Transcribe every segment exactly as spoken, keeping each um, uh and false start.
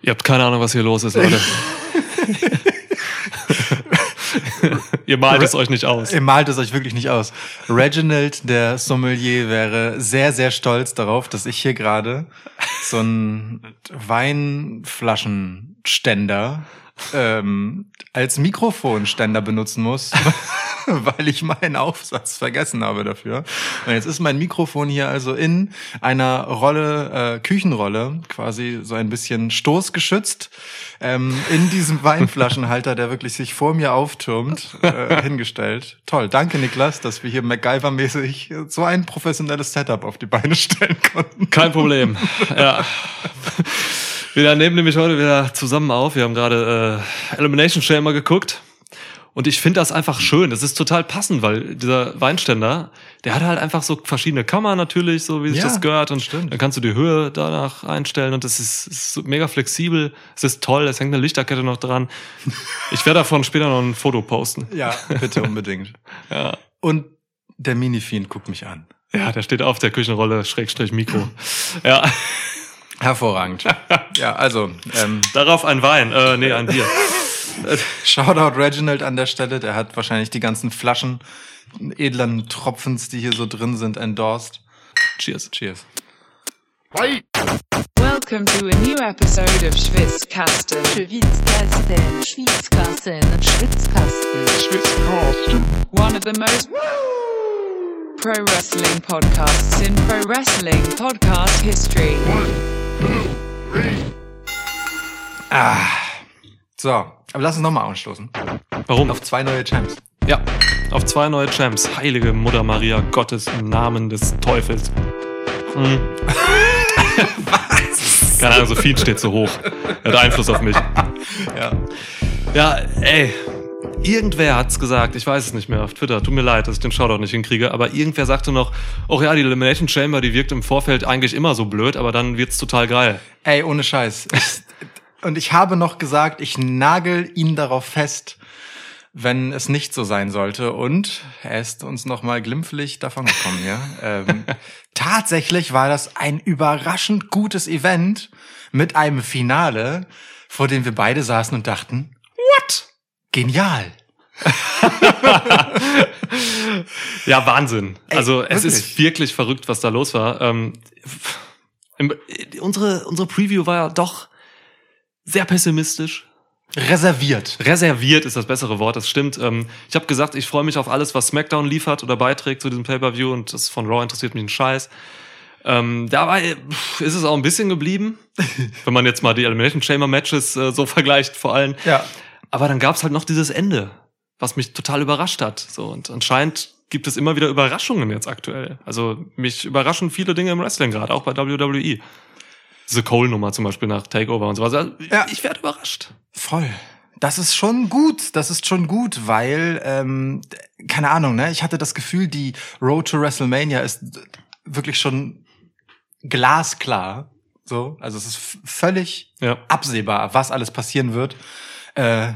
Ihr habt keine Ahnung, was hier los ist, Leute. Ihr malt es euch nicht aus. Ihr malt es euch wirklich nicht aus. Reginald, der Sommelier, wäre sehr, sehr stolz darauf, dass ich hier gerade so einen Weinflaschenständer ähm, als Mikrofonständer benutzen muss, weil ich meinen Aufsatz vergessen habe dafür. Und jetzt ist mein Mikrofon hier also in einer Rolle, äh, Küchenrolle, quasi so ein bisschen stoßgeschützt, ähm, in diesem Weinflaschenhalter, der wirklich sich vor mir auftürmt, äh, hingestellt. Toll, danke Niklas, dass wir hier MacGyver-mäßig so ein professionelles Setup auf die Beine stellen konnten. Kein Problem, ja. Wir nehmen nämlich heute wieder zusammen auf. Wir haben gerade äh, Elimination Chamber geguckt. Und ich finde das einfach schön. Das ist total passend, weil dieser Weinständer, der hat halt einfach so verschiedene Kammern natürlich, so wie sich ja, das gehört. Und stimmt. Dann kannst du die Höhe danach einstellen und das ist, ist mega flexibel. Es ist toll, es hängt eine Lichterkette noch dran. Ich werde davon später noch ein Foto posten. Ja, bitte unbedingt. Ja. Und der Minifiend guckt mich an. Ja, der steht auf der Küchenrolle, Schrägstrich Mikro. Ja. Hervorragend. Ja, also. Ähm, Darauf ein Wein, äh, nee, ein Bier. Shoutout Reginald an der Stelle, der hat wahrscheinlich die ganzen Flaschen edlen Tropfens, die hier so drin sind, endorsed. Cheers. Cheers. Hi. Welcome to a new episode of Schwitzkasten. Schwitzkasten. Schwitzkasten. Schwitzkasten. Schwitzkasten. One of the most pro wrestling podcasts in pro wrestling podcast history. One, two, three. Ah. So, aber lass uns nochmal anstoßen. Warum? Auf zwei neue Champs. Ja, auf zwei neue Champs. Heilige Mutter Maria, Gottes im Namen des Teufels. Hm. Was? Keine Ahnung, Sophie steht so hoch. Er hat Einfluss auf mich. Ja. Ja, ey. Irgendwer hat's gesagt, ich weiß es nicht mehr auf Twitter, tut mir leid, dass ich den Shoutout nicht hinkriege, aber irgendwer sagte noch, oh ja, die Elimination Chamber, die wirkt im Vorfeld eigentlich immer so blöd, aber dann wird's total geil. Ey, ohne Scheiß. Und ich habe noch gesagt, ich nagel ihn darauf fest, wenn es nicht so sein sollte. Und er ist uns nochmal glimpflich davon gekommen, ja. Ähm, tatsächlich war das ein überraschend gutes Event mit einem Finale, vor dem wir beide saßen und dachten, what? Genial. Ja, Wahnsinn. Ey, also es wirklich? Ist wirklich verrückt, was da los war. Ähm, unsere, unsere Preview war ja doch sehr pessimistisch. Reserviert. Reserviert ist das bessere Wort, das stimmt. Ich habe gesagt, ich freue mich auf alles, was SmackDown liefert oder beiträgt zu diesem Pay-Per-View und das von Raw interessiert mich ein Scheiß. Ähm, dabei ist es auch ein bisschen geblieben, wenn man jetzt mal die Elimination Chamber Matches äh, so vergleicht vor allem. Ja. Aber dann gab's halt noch dieses Ende, was mich total überrascht hat. So, und anscheinend gibt es immer wieder Überraschungen jetzt aktuell. Also mich überraschen viele Dinge im Wrestling gerade, auch bei W W E. Diese Cole-Nummer zum Beispiel nach Takeover und so was. Also, ja. Ich werde überrascht. Voll. Das ist schon gut. Das ist schon gut, weil, ähm, keine Ahnung, ne? Ich hatte das Gefühl, die Road to WrestleMania ist wirklich schon glasklar. So. Also es ist f- völlig ja. absehbar, was alles passieren wird. Äh,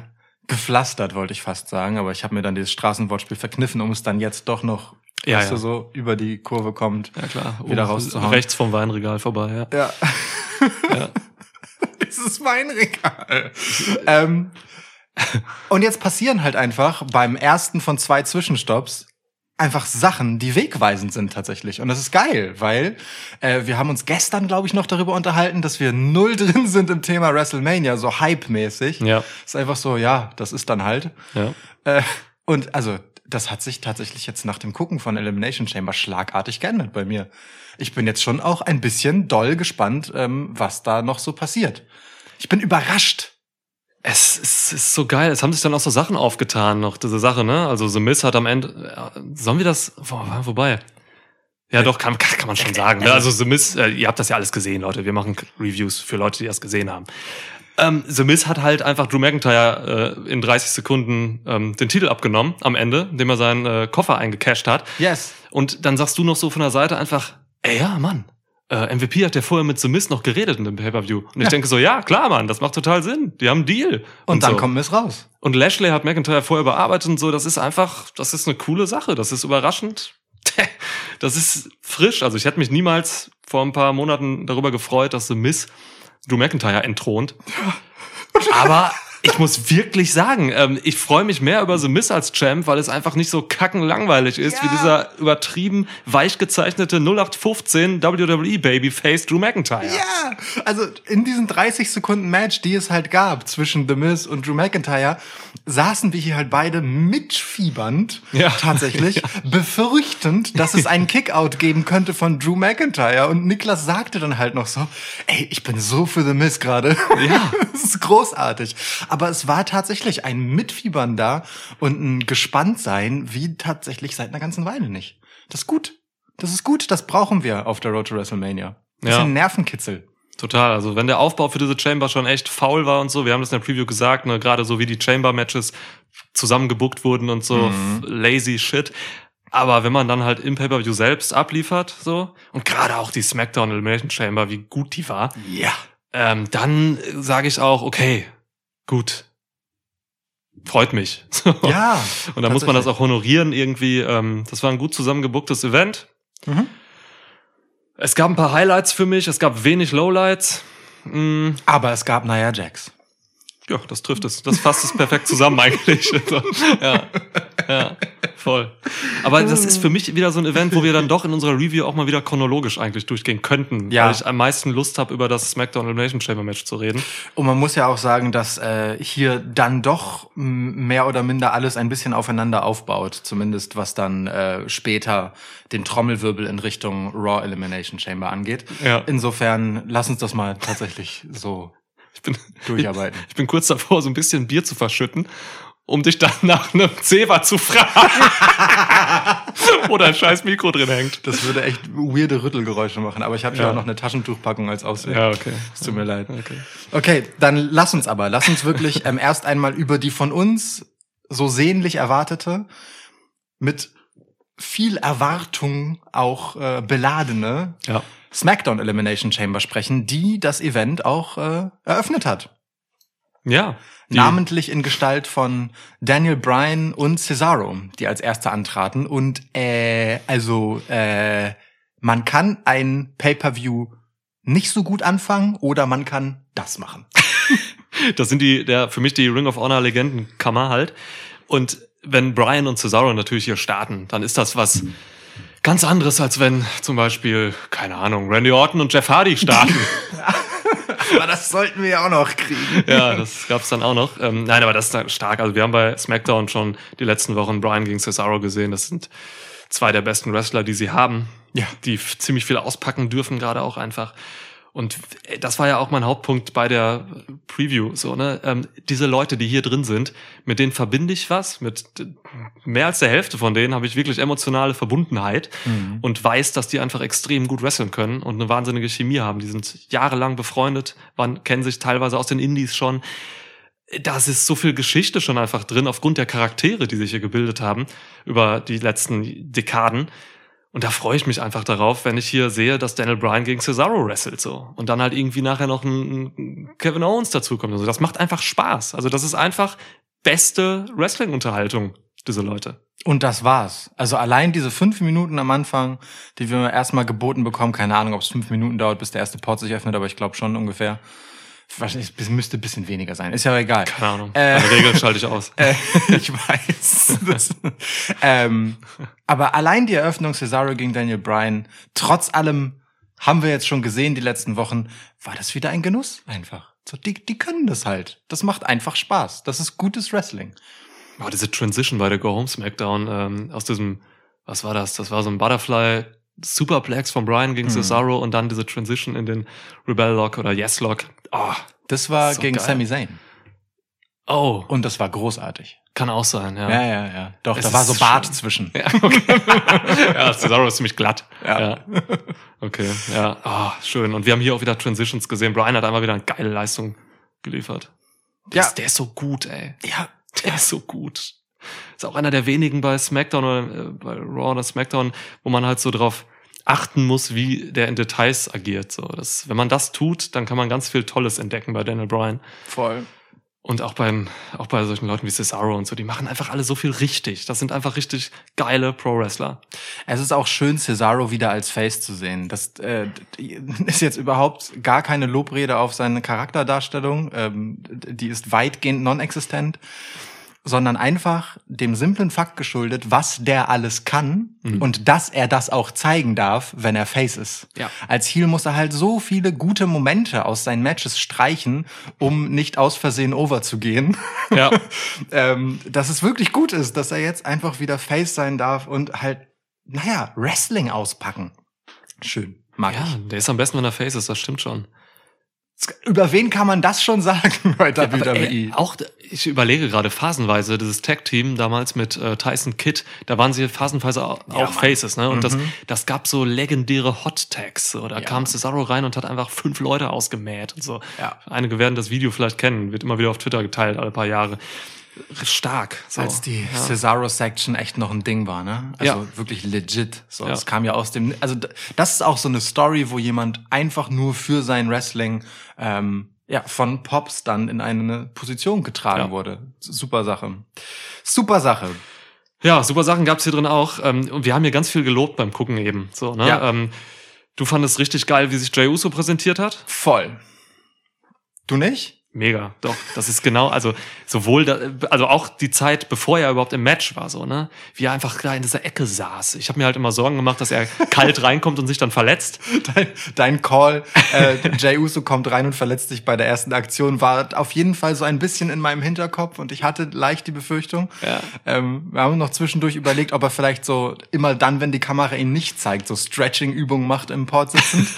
gepflastert, wollte ich fast sagen, aber ich habe mir dann dieses Straßenwortspiel verkniffen, um es dann jetzt doch noch. Ja, dass ja. du so über die Kurve kommt, ja, klar. wieder rauszuhauen. Rechts vom Weinregal vorbei, ja. Ja. Ja. Dieses Weinregal. ähm, und jetzt passieren halt einfach beim ersten von zwei Zwischenstopps einfach Sachen, die wegweisend sind tatsächlich. Und das ist geil, weil äh, wir haben uns gestern, glaube ich, noch darüber unterhalten, dass wir null drin sind im Thema WrestleMania, so hype-mäßig. Ja. Ist einfach so, ja, das ist dann halt. Ja. Äh, und also das hat sich tatsächlich jetzt nach dem Gucken von Elimination Chamber schlagartig geändert bei mir. Ich bin jetzt schon auch ein bisschen doll gespannt, ähm, was da noch so passiert. Ich bin überrascht. Es ist, ist so geil. Es haben sich dann auch so Sachen aufgetan noch, diese Sache, ne? Also The Miz hat am Ende... Sollen wir das... Boah, vorbei. Ja doch, kann, kann man schon sagen. Ne? Also The Miz, äh, ihr habt das ja alles gesehen, Leute. Wir machen Reviews für Leute, die das gesehen haben. Ähm, The Miz hat halt einfach Drew McIntyre äh, in dreißig Sekunden ähm, den Titel abgenommen am Ende, indem er seinen äh, Koffer eingecasht hat. Yes. Und dann sagst du noch so von der Seite einfach, ey, ja, Mann, äh, M V P hat ja vorher mit The Miz noch geredet in dem Pay-Per-View. Und ich ja. denke so, ja, klar, Mann, das macht total Sinn. Die haben einen Deal. Und, und dann so. Kommt Miz raus. Und Lashley hat McIntyre vorher bearbeitet und so. Das ist einfach, das ist eine coole Sache. Das ist überraschend. Das ist frisch. Also ich hätte mich niemals vor ein paar Monaten darüber gefreut, dass The Miz Drew McIntyre entthront. Aber ich muss wirklich sagen, ähm, ich freue mich mehr über The Miz als Champ, weil es einfach nicht so kackenlangweilig ist, ja, wie dieser übertrieben weich gezeichnete null acht fünfzehn W W E Babyface Drew McIntyre. Ja, also in diesem dreißig Sekunden Match, die es halt gab zwischen The Miz und Drew McIntyre, saßen wir hier halt beide mitfiebernd, ja, tatsächlich, ja, befürchtend, dass es einen Kickout geben könnte von Drew McIntyre. Und Niklas sagte dann halt noch so, ey, ich bin so für The Miz gerade. Ja. Das ist großartig. Aber es war tatsächlich ein Mitfiebern da und ein Gespanntsein, wie tatsächlich seit einer ganzen Weile nicht. Das ist gut. Das ist gut, das brauchen wir auf der Road to WrestleMania. Das ja. ist ein Nervenkitzel. Total, also wenn der Aufbau für diese Chamber schon echt faul war und so, wir haben das in der Preview gesagt, ne, gerade so wie die Chamber-Matches zusammengebuckt wurden und so, mhm. lazy shit. Aber wenn man dann halt im Pay-Per-View selbst abliefert, so, und gerade auch die SmackDown Elimination Chamber, wie gut die war, ja, ähm, dann sage ich auch, okay, gut, freut mich. Ja. Und dann muss man das auch honorieren irgendwie. Das war ein gut zusammengebucktes Event. Mhm. Es gab ein paar Highlights für mich, es gab wenig Lowlights. Mhm. Aber es gab Nia Jax. Ja, das trifft es. Das fasst es perfekt zusammen eigentlich. Ja, ja, voll. Aber das ist für mich wieder so ein Event, wo wir dann doch in unserer Review auch mal wieder chronologisch eigentlich durchgehen könnten, ja, weil ich am meisten Lust habe, über das SmackDown Elimination Chamber Match zu reden. Und man muss ja auch sagen, dass äh, hier dann doch mehr oder minder alles ein bisschen aufeinander aufbaut, zumindest was dann äh, später den Trommelwirbel in Richtung Raw Elimination Chamber angeht. Ja. Insofern lass uns das mal tatsächlich so Ich bin, durcharbeiten. Ich, ich bin kurz davor, so ein bisschen Bier zu verschütten, um dich dann nach einem Zewa zu fragen, wo dein scheiß Mikro drin hängt. Das würde echt weirde Rüttelgeräusche machen, aber ich habe ja auch noch eine Taschentuchpackung als Ausweg. Ja, okay. Es tut mir leid. Okay, okay, dann lass uns aber, lass uns wirklich ähm, erst einmal über die von uns so sehnlich erwartete, mit viel Erwartung auch äh, beladene, ja, SmackDown Elimination Chamber sprechen, die das Event auch äh, eröffnet hat. Ja. Namentlich in Gestalt von Daniel Bryan und Cesaro, die als Erste antraten. Und äh, also äh, man kann ein Pay-Per-View nicht so gut anfangen oder man kann das machen. Das sind die, der für mich die Ring of Honor Legendenkammer halt. Und wenn Bryan und Cesaro natürlich hier starten, dann ist das was ganz anderes, als wenn zum Beispiel, keine Ahnung, Randy Orton und Jeff Hardy starten. Aber das sollten wir ja auch noch kriegen. Ja, das gab's dann auch noch. Ähm, nein, aber das ist stark. Also wir haben bei SmackDown schon die letzten Wochen Bryan gegen Cesaro gesehen. Das sind zwei der besten Wrestler, die sie haben. Ja. Die f- ziemlich viel auspacken dürfen, gerade auch einfach. Und das war ja auch mein Hauptpunkt bei der Preview, so, ne, ähm, diese Leute, die hier drin sind, mit denen verbinde ich was, mit mehr als der Hälfte von denen habe ich wirklich emotionale Verbundenheit, mhm, und weiß, dass die einfach extrem gut wrestlen können und eine wahnsinnige Chemie haben. Die sind jahrelang befreundet, man kennen sich teilweise aus den Indies schon. Da ist so viel Geschichte schon einfach drin, aufgrund der Charaktere, die sich hier gebildet haben über die letzten Dekaden. Und da freue ich mich einfach darauf, wenn ich hier sehe, dass Daniel Bryan gegen Cesaro wrestelt, so. Und dann halt irgendwie nachher noch ein Kevin Owens dazukommt. Also das macht einfach Spaß. Also das ist einfach beste Wrestling-Unterhaltung, diese Leute. Und das war's. Also allein diese fünf Minuten am Anfang, die wir erstmal geboten bekommen, keine Ahnung, ob es fünf Minuten dauert, bis der erste Port sich öffnet, aber ich glaube schon ungefähr. Wahrscheinlich müsste ein bisschen weniger sein. Ist ja egal. Keine Ahnung. Äh, Meine Regeln schalte ich aus. Äh, ich weiß. Das, ähm, aber allein die Eröffnung Cesaro gegen Daniel Bryan, trotz allem haben wir jetzt schon gesehen die letzten Wochen, war das wieder ein Genuss einfach. So, die, die können das halt. Das macht einfach Spaß. Das ist gutes Wrestling. Oh, diese Transition bei der Go-Home-Smackdown ähm, aus diesem, was war das? Das war so ein Butterfly Superplex von Bryan gegen Cesaro, mhm, und dann diese Transition in den Rebel-Lock oder Yes-Lock. Oh, das war so gegen geil. Sami Zayn. Oh. Und das war großartig. Kann auch sein, ja. Ja, ja, ja. Doch, es da war so Bart schon zwischen. Ja, okay. Ja, Cesaro ist ziemlich glatt. Ja, ja. Okay, ja. Oh, schön. Und wir haben hier auch wieder Transitions gesehen. Bryan hat einmal wieder eine geile Leistung geliefert. Der, ja. ist, der ist so gut, ey. Ja. Der ist so gut. Ist auch einer der wenigen bei SmackDown oder bei Raw oder SmackDown, wo man halt so drauf achten muss, wie der in Details agiert. So, das, wenn man das tut, dann kann man ganz viel Tolles entdecken bei Daniel Bryan. Voll. Und auch, beim, auch bei solchen Leuten wie Cesaro und so, die machen einfach alle so viel richtig. Das sind einfach richtig geile Pro-Wrestler. Es ist auch schön, Cesaro wieder als Face zu sehen. Das äh, ist jetzt überhaupt gar keine Lobrede auf seine Charakterdarstellung. Ähm, die ist weitgehend non-existent. Sondern einfach dem simplen Fakt geschuldet, was der alles kann, mhm, und dass er das auch zeigen darf, wenn er Face ist. Ja. Als Heel muss er halt so viele gute Momente aus seinen Matches streichen, um nicht aus Versehen over zu gehen. Ja. ähm, dass es wirklich gut ist, dass er jetzt einfach wieder Face sein darf und halt, naja, Wrestling auspacken. Schön, mag ja, ich. Ja, der ist am besten, wenn er Face ist, das stimmt schon. Über wen kann man das schon sagen bei der W W E? Ja, ey, auch, ich überlege gerade phasenweise, dieses Tag-Team damals mit äh, Tyson Kidd, da waren sie phasenweise auch, ja, auch Faces, ne? Und mhm, das, das gab so legendäre Hot-Tags. So. Da ja. kam Cesaro rein und hat einfach fünf Leute ausgemäht und so. Ja. Einige werden das Video vielleicht kennen, wird immer wieder auf Twitter geteilt, alle paar Jahre. Stark. So. Als die ja. Cesaro-Section echt noch ein Ding war, ne? Also ja. wirklich legit. So, ja. Das kam ja aus dem... Also das ist auch so eine Story, wo jemand einfach nur für sein Wrestling ähm, ja, von Pops dann in eine Position getragen ja. wurde. Super Sache. Super Sache. Ja, super Sachen gab's hier drin auch. Und wir haben hier ganz viel gelobt beim Gucken eben. So, ne? Ja. Ähm, du fandest richtig geil, wie sich Jey Uso präsentiert hat? Voll. Du nicht? Mega, doch. Das ist genau, also sowohl, da, also auch die Zeit, bevor er überhaupt im Match war, so, ne? Wie er einfach da in dieser Ecke saß. Ich habe mir halt immer Sorgen gemacht, dass er kalt reinkommt und sich dann verletzt. Dein, dein Call, äh, Jey Uso kommt rein und verletzt sich bei der ersten Aktion, war auf jeden Fall so ein bisschen in meinem Hinterkopf und ich hatte leicht die Befürchtung. Ja. Ähm, wir haben noch zwischendurch überlegt, ob er vielleicht so immer dann, wenn die Kamera ihn nicht zeigt, so Stretching-Übungen macht im Port sitzend.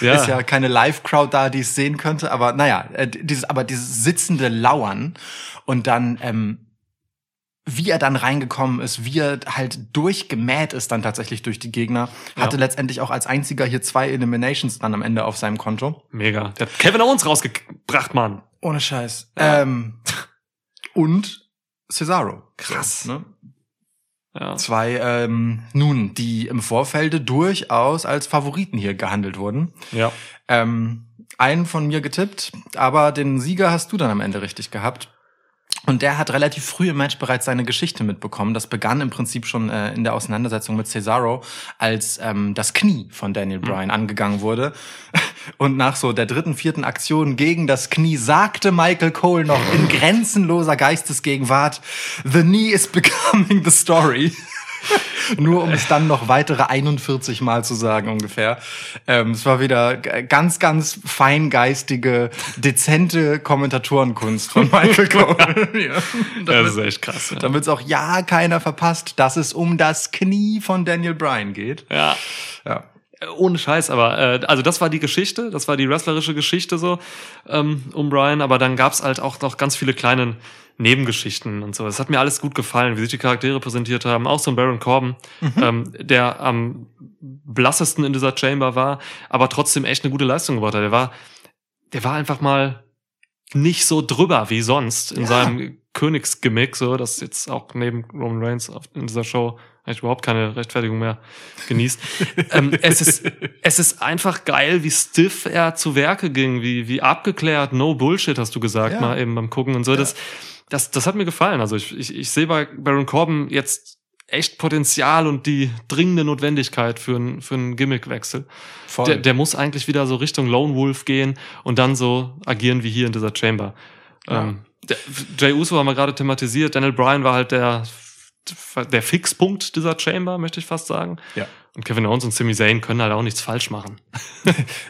Ja. Ist ja keine Live-Crowd da, die es sehen könnte, aber naja, dieses, aber dieses sitzende Lauern und dann, ähm, wie er dann reingekommen ist, wie er halt durchgemäht ist dann tatsächlich durch die Gegner, hatte ja. letztendlich auch als einziger hier zwei Eliminations dann am Ende auf seinem Konto. Mega. Der hat Kevin Owens rausgebracht, Mann. Ohne Scheiß. Ja. Ähm, und Cesaro. Krass. Ne? Ja. Zwei, ähm, nun, die im Vorfeld durchaus als Favoriten hier gehandelt wurden. Ja. Ähm, einen von mir getippt, aber den Sieger hast du dann am Ende richtig gehabt. Und der hat relativ früh im Match bereits seine Geschichte mitbekommen. Das begann im Prinzip schon äh, in der Auseinandersetzung mit Cesaro, als ähm, das Knie von Daniel Bryan mhm. angegangen wurde. Und nach so der dritten, vierten Aktion gegen das Knie sagte Michael Cole noch in grenzenloser Geistesgegenwart, "The knee is becoming the story." Nur um es dann noch weitere einundvierzig Mal zu sagen ungefähr. Ähm, es war wieder ganz, ganz feingeistige, dezente Kommentatorenkunst von Michael Cole. Ja. Das ist echt krass. Ja. Damit es auch ja keiner verpasst, dass es um das Knie von Daniel Bryan geht. Ja. Ja. Ohne Scheiß, aber äh, also das war die Geschichte, das war die wrestlerische Geschichte so ähm, um Bryan, aber dann gab's halt auch noch ganz viele kleine Nebengeschichten und so. Es hat mir alles gut gefallen, wie sich die Charaktere präsentiert haben, auch so ein Baron Corbin, mhm. ähm, der am blassesten in dieser Chamber war, aber trotzdem echt eine gute Leistung gebracht hat. Der war, der war einfach mal nicht so drüber wie sonst in ja. seinem Königsgimmick, so dass jetzt auch neben Roman Reigns in dieser Show eigentlich überhaupt keine Rechtfertigung mehr genießt. ähm, es ist es ist einfach geil, wie stiff er zu Werke ging, wie wie abgeklärt, no Bullshit hast du gesagt, ja. mal eben beim Gucken und so. Ja. Das das das hat mir gefallen. Also ich ich ich sehe bei Baron Corbin jetzt echt Potenzial und die dringende Notwendigkeit für einen für einen Gimmickwechsel. Voll. Der, der muss eigentlich wieder so Richtung Lone Wolf gehen und dann so agieren wie hier in dieser Chamber. Ja. Ähm, der, Jey Uso haben wir gerade thematisiert. Daniel Bryan war halt der der Fixpunkt dieser Chamber, möchte ich fast sagen. Ja. Und Kevin Owens und Sami Zayn können halt auch nichts falsch machen.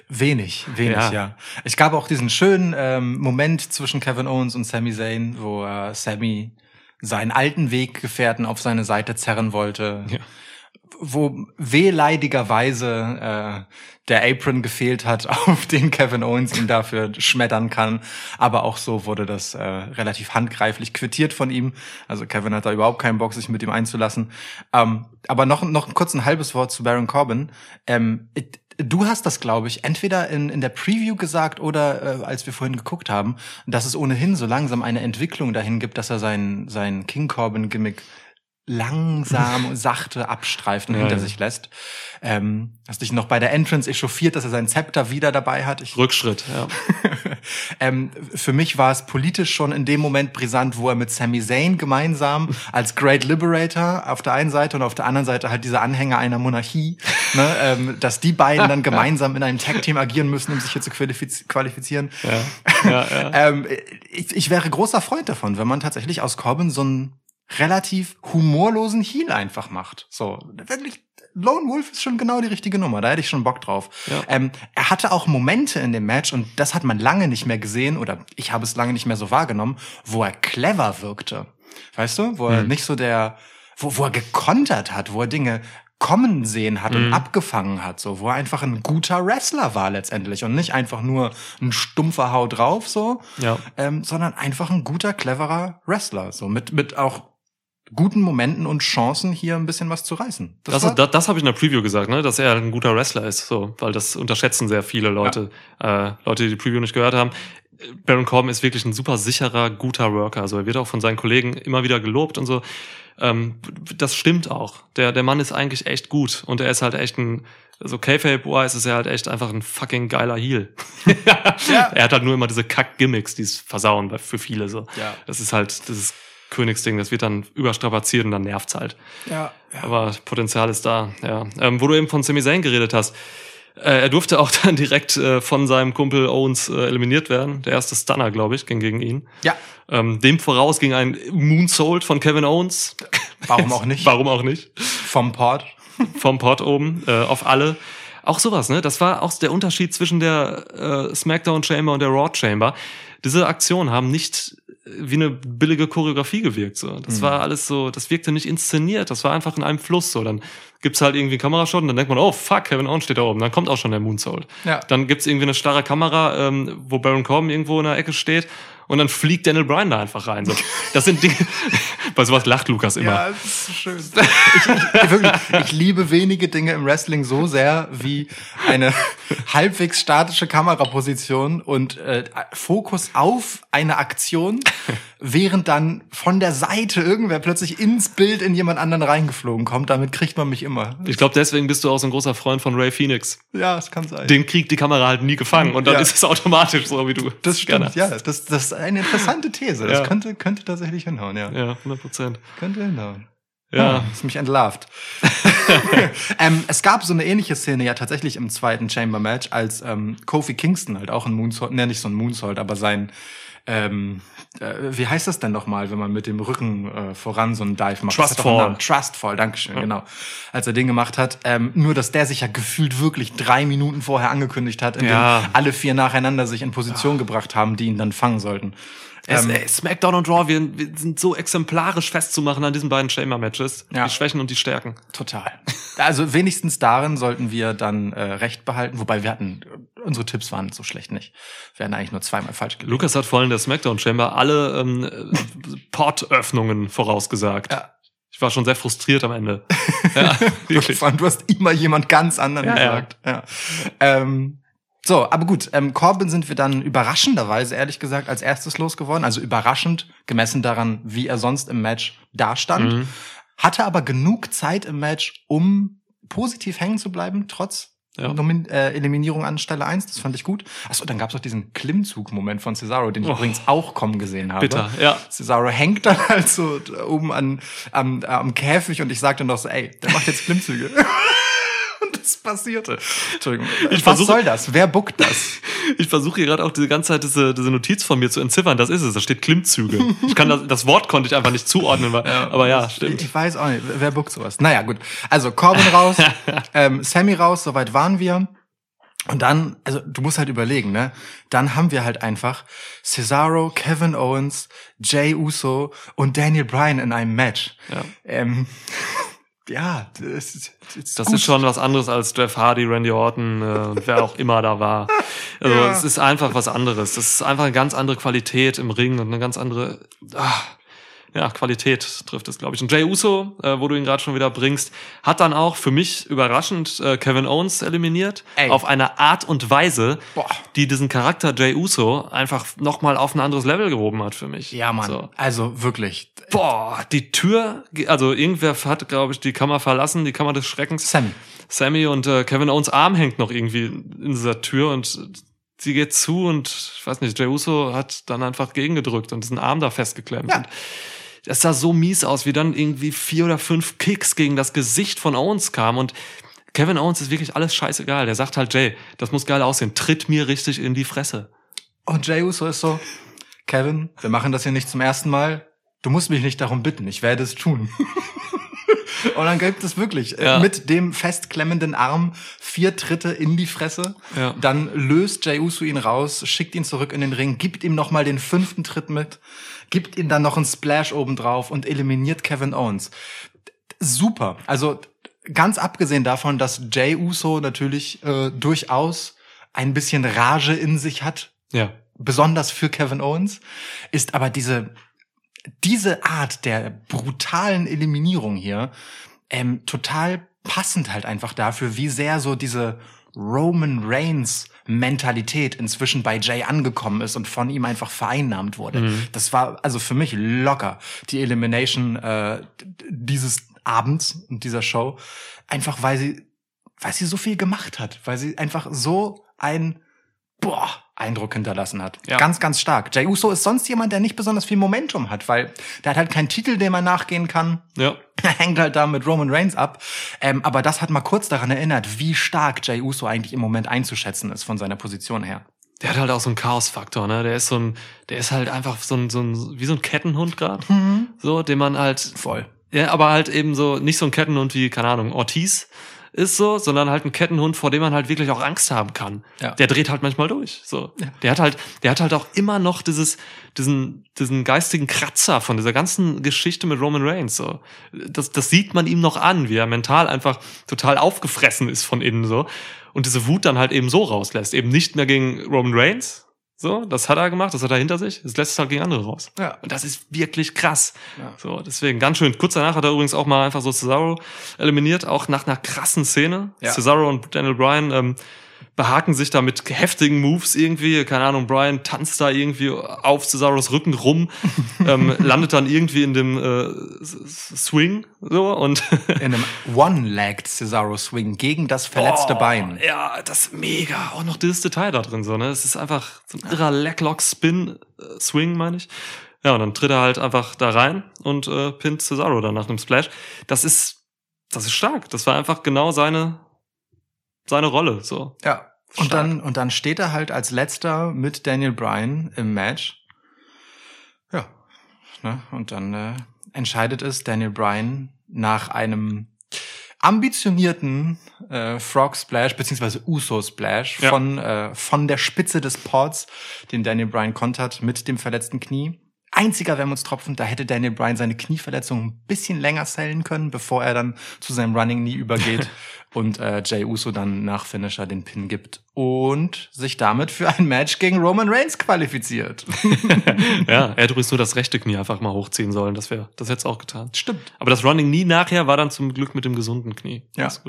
Wenig, wenig, ja. ja. Es gab auch diesen schönen ähm, Moment zwischen Kevin Owens und Sami Zayn, wo äh, Sami seinen alten Weggefährten auf seine Seite zerren wollte. Ja. Wo wehleidigerweise äh, der Apron gefehlt hat, auf den Kevin Owens ihn dafür schmettern kann. Aber auch so wurde das äh, relativ handgreiflich quittiert von ihm. Also Kevin hat da überhaupt keinen Bock, sich mit ihm einzulassen. Ähm, aber noch, noch kurz ein halbes Wort zu Baron Corbin. Ähm, it, du hast das, glaube ich, entweder in, in der Preview gesagt oder äh, als wir vorhin geguckt haben, dass es ohnehin so langsam eine Entwicklung dahin gibt, dass er sein, sein King Corbin-Gimmick langsam, sachte Abstreifen hinter sich lässt. Ähm, hast dich noch bei der Entrance echauffiert, dass er sein Zepter wieder dabei hat. Ich Rückschritt, ja. ähm, für mich war es politisch schon in dem Moment brisant, wo er mit Sami Zayn gemeinsam als Great Liberator auf der einen Seite und auf der anderen Seite halt diese Anhänger einer Monarchie, ne, ähm, dass die beiden dann gemeinsam in einem Tag-Team agieren müssen, um sich hier zu qualifiz- qualifizieren. Ja. Ja, ja. ähm, ich, ich wäre großer Freund davon, wenn man tatsächlich aus Corbin so ein relativ humorlosen Heel einfach macht. So, wirklich, Lone Wolf ist schon genau die richtige Nummer, da hätte ich schon Bock drauf. Ja. Ähm, er hatte auch Momente in dem Match, und das hat man lange nicht mehr gesehen, oder ich habe es lange nicht mehr so wahrgenommen, wo er clever wirkte. Weißt du? Wo er mhm. nicht so der, wo, wo er gekontert hat, wo er Dinge kommen sehen hat mhm. und abgefangen hat, so, wo er einfach ein guter Wrestler war letztendlich und nicht einfach nur ein stumpfer Hau drauf, so, ja. ähm, sondern einfach ein guter, cleverer Wrestler, so, mit, mit auch guten Momenten und Chancen, hier ein bisschen was zu reißen. Das, das, das, das habe ich in der Preview gesagt, ne, dass er ein guter Wrestler ist, so, weil das unterschätzen sehr viele Leute, ja. äh, Leute, die die Preview nicht gehört haben. Baron Corbin ist wirklich ein super sicherer, guter Worker, also er wird auch von seinen Kollegen immer wieder gelobt und so. Ähm, das stimmt auch. Der der Mann ist eigentlich echt gut, und er ist halt echt ein, so K-Fape-wise ist er halt echt einfach ein fucking geiler Heel. ja. Er hat halt nur immer diese Kack-Gimmicks, die es versauen für viele, so. Ja. Das ist halt, das ist Königsding, das wird dann überstrapaziert und dann nervt's halt. Ja, ja. Aber Potenzial ist da, ja. Ähm, wo du eben von Sami Zayn geredet hast, äh, er durfte auch dann direkt äh, von seinem Kumpel Owens äh, eliminiert werden. Der erste Stunner, glaube ich, ging gegen ihn. Ja. Ähm, dem voraus ging ein Moonsault von Kevin Owens. Warum auch nicht? Warum auch nicht? Vom Port. Vom Port oben, äh, auf alle. Auch sowas, ne? Das war auch der Unterschied zwischen der äh, SmackDown Chamber und der Raw Chamber. Diese Aktionen haben nicht wie eine billige Choreografie gewirkt, so. Das mhm. war alles so, das wirkte nicht inszeniert, das war einfach in einem Fluss, so. Dann gibt's halt irgendwie einen Kamerashot und dann denkt man, oh fuck, Kevin Owens steht da oben, dann kommt auch schon der Moonsault. Ja. Dann gibt's irgendwie eine starre Kamera, ähm, wo Baron Corbin irgendwo in der Ecke steht, und dann fliegt Daniel Bryan da einfach rein, so. Das sind Dinge, bei sowas lacht Lukas immer. Ja, das ist so schön. Ich, ich, wirklich, ich liebe wenige Dinge im Wrestling so sehr wie eine halbwegs statische Kameraposition und äh, Fokus auf eine Aktion, während dann von der Seite irgendwer plötzlich ins Bild in jemand anderen reingeflogen kommt. Damit kriegt man mich immer. Ich glaube, deswegen bist du auch so ein großer Freund von Ray Phoenix. Ja, das kann sein. Den kriegt die Kamera halt nie gefangen, und dann ja. ist es automatisch so, wie du. Das stimmt, ja. Das, das ist eine interessante These. Das ja. könnte, könnte tatsächlich hinhauen, ja. Ja, hundert Prozent. Könnte hinhauen. Ja. Hm, ist mich entlarvt. ähm, es gab so eine ähnliche Szene ja tatsächlich im zweiten Chamber-Match, als ähm, Kofi Kingston halt auch ein Moonsault, ne, nicht so ein Moonsault, aber sein, ähm, äh, wie heißt das denn nochmal, wenn man mit dem Rücken äh, voran so einen Dive macht? Trustfall. Trustfall, dankeschön, ja. genau. Als er den gemacht hat, ähm, nur dass der sich ja gefühlt wirklich drei Minuten vorher angekündigt hat, in ja. dem alle vier nacheinander sich in Position ja. gebracht haben, die ihn dann fangen sollten. Es, ähm, SmackDown und Raw, wir, wir sind so exemplarisch festzumachen an diesen beiden Chamber-Matches. Ja. Die Schwächen und die Stärken. Total. Also wenigstens darin sollten wir dann äh, recht behalten. Wobei wir hatten, unsere Tipps waren so schlecht nicht. Wir hatten eigentlich nur zweimal falsch gelesen. Lukas hat vorhin in der SmackDown-Chamber alle ähm, Portöffnungen vorausgesagt. Ja. Ich war schon sehr frustriert am Ende. ja, du hast immer jemand ganz anderen ja, gesagt. Ja. Ja. Ähm, So, aber gut, ähm, Corbin sind wir dann überraschenderweise, ehrlich gesagt, als erstes losgeworden. Also überraschend, gemessen daran, wie er sonst im Match dastand. Mhm. Hatte aber genug Zeit im Match, um positiv hängen zu bleiben, trotz ja. Nomin- äh, Eliminierung an Stelle eins. Das fand ich gut. Achso, dann gab's noch diesen Klimmzug-Moment von Cesaro, den ich oh. übrigens auch kommen gesehen habe. Bitter, ja. Cesaro hängt dann halt so oben an, am, am Käfig, und ich sagte noch so, ey, der macht jetzt Klimmzüge. Das passierte. Entschuldigung. Ich versuch, was soll das? Wer bookt das? Ich versuche hier gerade auch diese ganze Zeit diese, diese Notiz von mir zu entziffern. Das ist es. Da steht Klimmzüge. Ich kann das, das Wort konnte ich einfach nicht zuordnen. Weil, ja, aber ja, stimmt. Ich, ich weiß auch nicht. Wer bookt sowas? Naja, gut. Also Corbin raus, ähm, Sammy raus. Soweit waren wir. Und dann, also du musst halt überlegen, ne? Dann haben wir halt einfach Cesaro, Kevin Owens, Jey Uso und Daniel Bryan in einem Match. Ja. Ähm, Ja, das ist, das ist, das ist schon was anderes als Jeff Hardy, Randy Orton äh, und wer auch immer da war. Also ja. es ist einfach was anderes. Das ist einfach eine ganz andere Qualität im Ring und eine ganz andere ach, ja Qualität trifft es, glaube ich. Und Jey Uso, äh, wo du ihn gerade schon wieder bringst, hat dann auch für mich überraschend äh, Kevin Owens eliminiert. Ey. Auf eine Art und Weise, Boah. die diesen Charakter Jey Uso einfach nochmal auf ein anderes Level gehoben hat für mich. Ja, Mann. So. Also wirklich. boah, die Tür, also irgendwer hat, glaube ich, die Kammer verlassen, die Kammer des Schreckens. Sammy. Sammy und äh, Kevin Owens Arm hängt noch irgendwie in dieser Tür und sie geht zu und, ich weiß nicht, Jey Uso hat dann einfach gegengedrückt und diesen Arm da festgeklemmt. Ja. Und das sah so mies aus, wie dann irgendwie vier oder fünf Kicks gegen das Gesicht von Owens kamen und Kevin Owens ist wirklich alles scheißegal. Der sagt halt, Jay, das muss geil aussehen, tritt mir richtig in die Fresse. Und Jey Uso ist so, Kevin, wir machen das hier nicht zum ersten Mal. Du musst mich nicht darum bitten, ich werde es tun. Und dann gibt es wirklich ja. mit dem festklemmenden Arm vier Tritte in die Fresse. Ja. Dann löst Jey Uso ihn raus, schickt ihn zurück in den Ring, gibt ihm nochmal den fünften Tritt mit, gibt ihm dann noch einen Splash obendrauf und eliminiert Kevin Owens. Super. Also ganz abgesehen davon, dass Jey Uso natürlich äh, durchaus ein bisschen Rage in sich hat, ja. besonders für Kevin Owens, ist aber diese... Diese Art der brutalen Eliminierung hier, ähm, total passend halt einfach dafür, wie sehr so diese Roman Reigns Mentalität inzwischen bei Jay angekommen ist und von ihm einfach vereinnahmt wurde. Mhm. Das war also für mich locker die Elimination äh, dieses Abends und dieser Show, einfach weil sie, weil sie so viel gemacht hat, weil sie einfach so ein Boah, Eindruck hinterlassen hat. Ja. Ganz, ganz stark. Jey Uso ist sonst jemand, der nicht besonders viel Momentum hat, weil der hat halt keinen Titel, dem man nachgehen kann. Ja. Er hängt halt da mit Roman Reigns ab. Ähm, aber das hat mal kurz daran erinnert, wie stark Jey Uso eigentlich im Moment einzuschätzen ist von seiner Position her. Der hat halt auch so einen Chaos-Faktor, ne? Der ist so ein, der ist halt einfach so ein, so ein wie so ein Kettenhund gerade. Mhm. So, den man halt... Voll. Ja, aber halt eben so, nicht so ein Kettenhund wie, keine Ahnung, Ortiz ist so, sondern halt ein Kettenhund, vor dem man halt wirklich auch Angst haben kann. Ja. Der dreht halt manchmal durch. So, ja. der hat halt, der hat halt auch immer noch dieses, diesen, diesen geistigen Kratzer von dieser ganzen Geschichte mit Roman Reigns. So, das, das sieht man ihm noch an, wie er mental einfach total aufgefressen ist von innen so und diese Wut dann halt eben so rauslässt, eben nicht mehr gegen Roman Reigns. So, das hat er gemacht, das hat er hinter sich, das lässt es halt gegen andere raus. Ja. Und das ist wirklich krass. Ja. So, deswegen ganz schön. Kurz danach hat er übrigens auch mal einfach so Cesaro eliminiert, auch nach einer krassen Szene. Ja. Cesaro und Daniel Bryan ähm, behaken sich da mit heftigen Moves irgendwie. Keine Ahnung, Bryan tanzt da irgendwie auf Cesaros Rücken rum, ähm, landet dann irgendwie in dem äh, Swing so und in einem One-Legged Cesaro Swing gegen das verletzte oh, Bein. Ja, das ist mega. Auch noch dieses Detail da drin so, ne? Es ist einfach so ein irrer Leglock-Spin-Swing, meine ich. Ja, und dann tritt er halt einfach da rein und äh, pinnt Cesaro dann nach einem Splash. Das ist das ist stark. Das war einfach genau seine seine Rolle so. Ja. Und stark. dann und dann steht er halt als letzter mit Daniel Bryan im Match. Ja. Ne? Und dann äh, entscheidet es Daniel Bryan nach einem ambitionierten äh, Frog Splash beziehungsweise Uso Splash ja. von äh, von der Spitze des Pods, den Daniel Bryan kontert mit dem verletzten Knie. Einziger Wermutstropfen, da hätte Daniel Bryan seine Knieverletzung ein bisschen länger sellen können, bevor er dann zu seinem Running Knee übergeht und äh, Jey Uso dann nach Finisher den Pin gibt und sich damit für ein Match gegen Roman Reigns qualifiziert. Ja, er hätte übrigens nur das rechte Knie einfach mal hochziehen sollen, das wäre, das hätte es auch getan. Stimmt. Aber das Running Knee nachher war dann zum Glück mit dem gesunden Knie. Ja, das,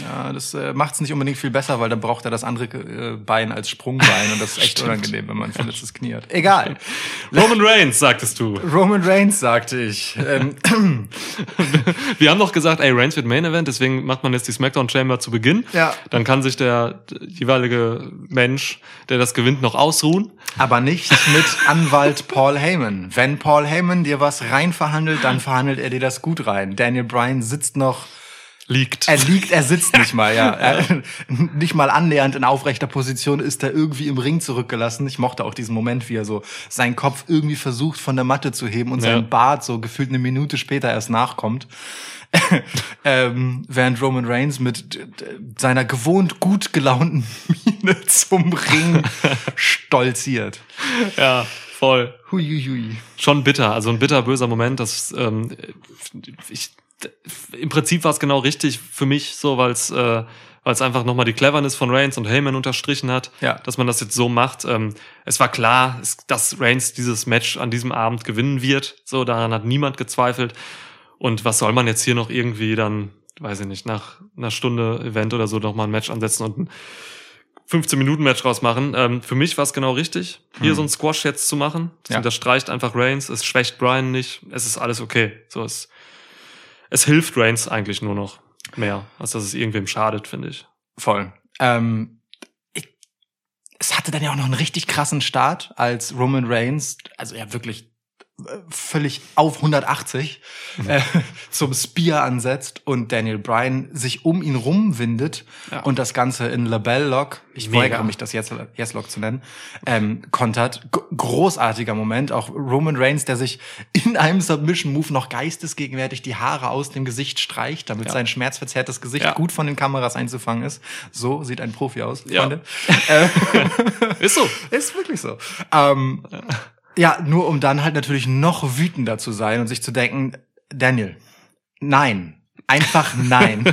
ja, das äh, macht es nicht unbedingt viel besser, weil dann braucht er das andere äh, Bein als Sprungbein und das ist echt unangenehm, wenn man ein finishes Knie hat. Egal. Roman Reigns sagtest du. Roman Reigns, sagte ich. Ähm. Wir haben doch gesagt, ey, Reigns wird Main Event, deswegen macht man jetzt die SmackDown Chamber zu Beginn. Ja. Dann kann sich der jeweilige Mensch, der das gewinnt, noch ausruhen. Aber nicht mit Anwalt Paul Heyman. Wenn Paul Heyman dir was rein verhandelt, dann verhandelt er dir das gut rein. Daniel Bryan sitzt noch... Liegt. Er liegt, er sitzt nicht mal, ja. Er, nicht mal annähernd in aufrechter Position ist er irgendwie im Ring zurückgelassen. Ich mochte auch diesen Moment, wie er so seinen Kopf irgendwie versucht von der Matte zu heben und ja. sein Bart so gefühlt eine Minute später erst nachkommt. ähm, während Roman Reigns mit seiner gewohnt gut gelaunten Miene zum Ring stolziert. Ja. Voll. Huiuiui. Schon bitter, also ein bitterböser Moment. Das, ähm, ich, im Prinzip war es genau richtig für mich, so weil es äh, weil's einfach nochmal die Cleverness von Reigns und Heyman unterstrichen hat, ja. dass man das jetzt so macht. Ähm, es war klar, es, dass Reigns dieses Match an diesem Abend gewinnen wird. So, daran hat niemand gezweifelt. Und was soll man jetzt hier noch irgendwie dann, weiß ich nicht, nach einer Stunde Event oder so nochmal ein Match ansetzen und ein fünfzehn-Minuten-Match draus machen. Ähm, für mich war es genau richtig, hier hm. so ein Squash jetzt zu machen. Das ja. unterstreicht einfach Reigns, es schwächt Bryan nicht, es ist alles okay. So, es, es hilft Reigns eigentlich nur noch mehr, als dass es irgendwem schadet, finde ich. Voll. Ähm, ich, es hatte dann ja auch noch einen richtig krassen Start, als Roman Reigns, also ja wirklich völlig auf hundertachtzig mhm. äh, zum Spear ansetzt und Daniel Bryan sich um ihn rumwindet ja. und das Ganze in Labell-Lock, ich weigere mich, das Yes-Lock zu nennen, ähm, kontert. G- großartiger Moment. Auch Roman Reigns, der sich in einem Submission-Move noch geistesgegenwärtig die Haare aus dem Gesicht streicht, damit ja. sein schmerzverzerrtes Gesicht ja. gut von den Kameras einzufangen ist. So sieht ein Profi aus, ja. Freunde. Äh, ist so. Ist wirklich so. Ähm, ja. Ja, nur um dann halt natürlich noch wütender zu sein und sich zu denken, Daniel, nein, einfach nein.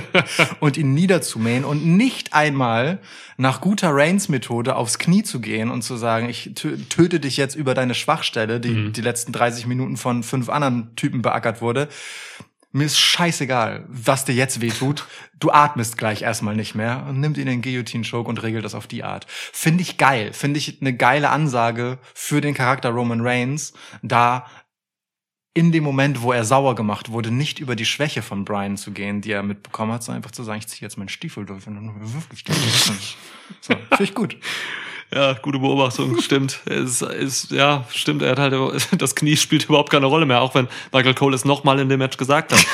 Und ihn niederzumähen und nicht einmal nach guter Reigns-Methode aufs Knie zu gehen und zu sagen, ich töte dich jetzt über deine Schwachstelle, die mhm. die letzten dreißig Minuten von fünf anderen Typen beackert wurde. Mir ist scheißegal, was dir jetzt wehtut. Du atmest gleich erstmal nicht mehr und nimmt ihn in den Guillotine-Choke und regelt das auf die Art. Finde ich geil. Finde ich eine geile Ansage für den Charakter Roman Reigns, da in dem Moment, wo er sauer gemacht wurde, nicht über die Schwäche von Bryan zu gehen, die er mitbekommen hat, sondern einfach zu sagen, ich ziehe jetzt meinen Stiefel durch und dann wirf ich den. So, finde ich gut. Ja, gute Beobachtung, stimmt. Es ist, ja, stimmt, er hat halt, das Knie spielt überhaupt keine Rolle mehr, auch wenn Michael Cole es nochmal in dem Match gesagt hat.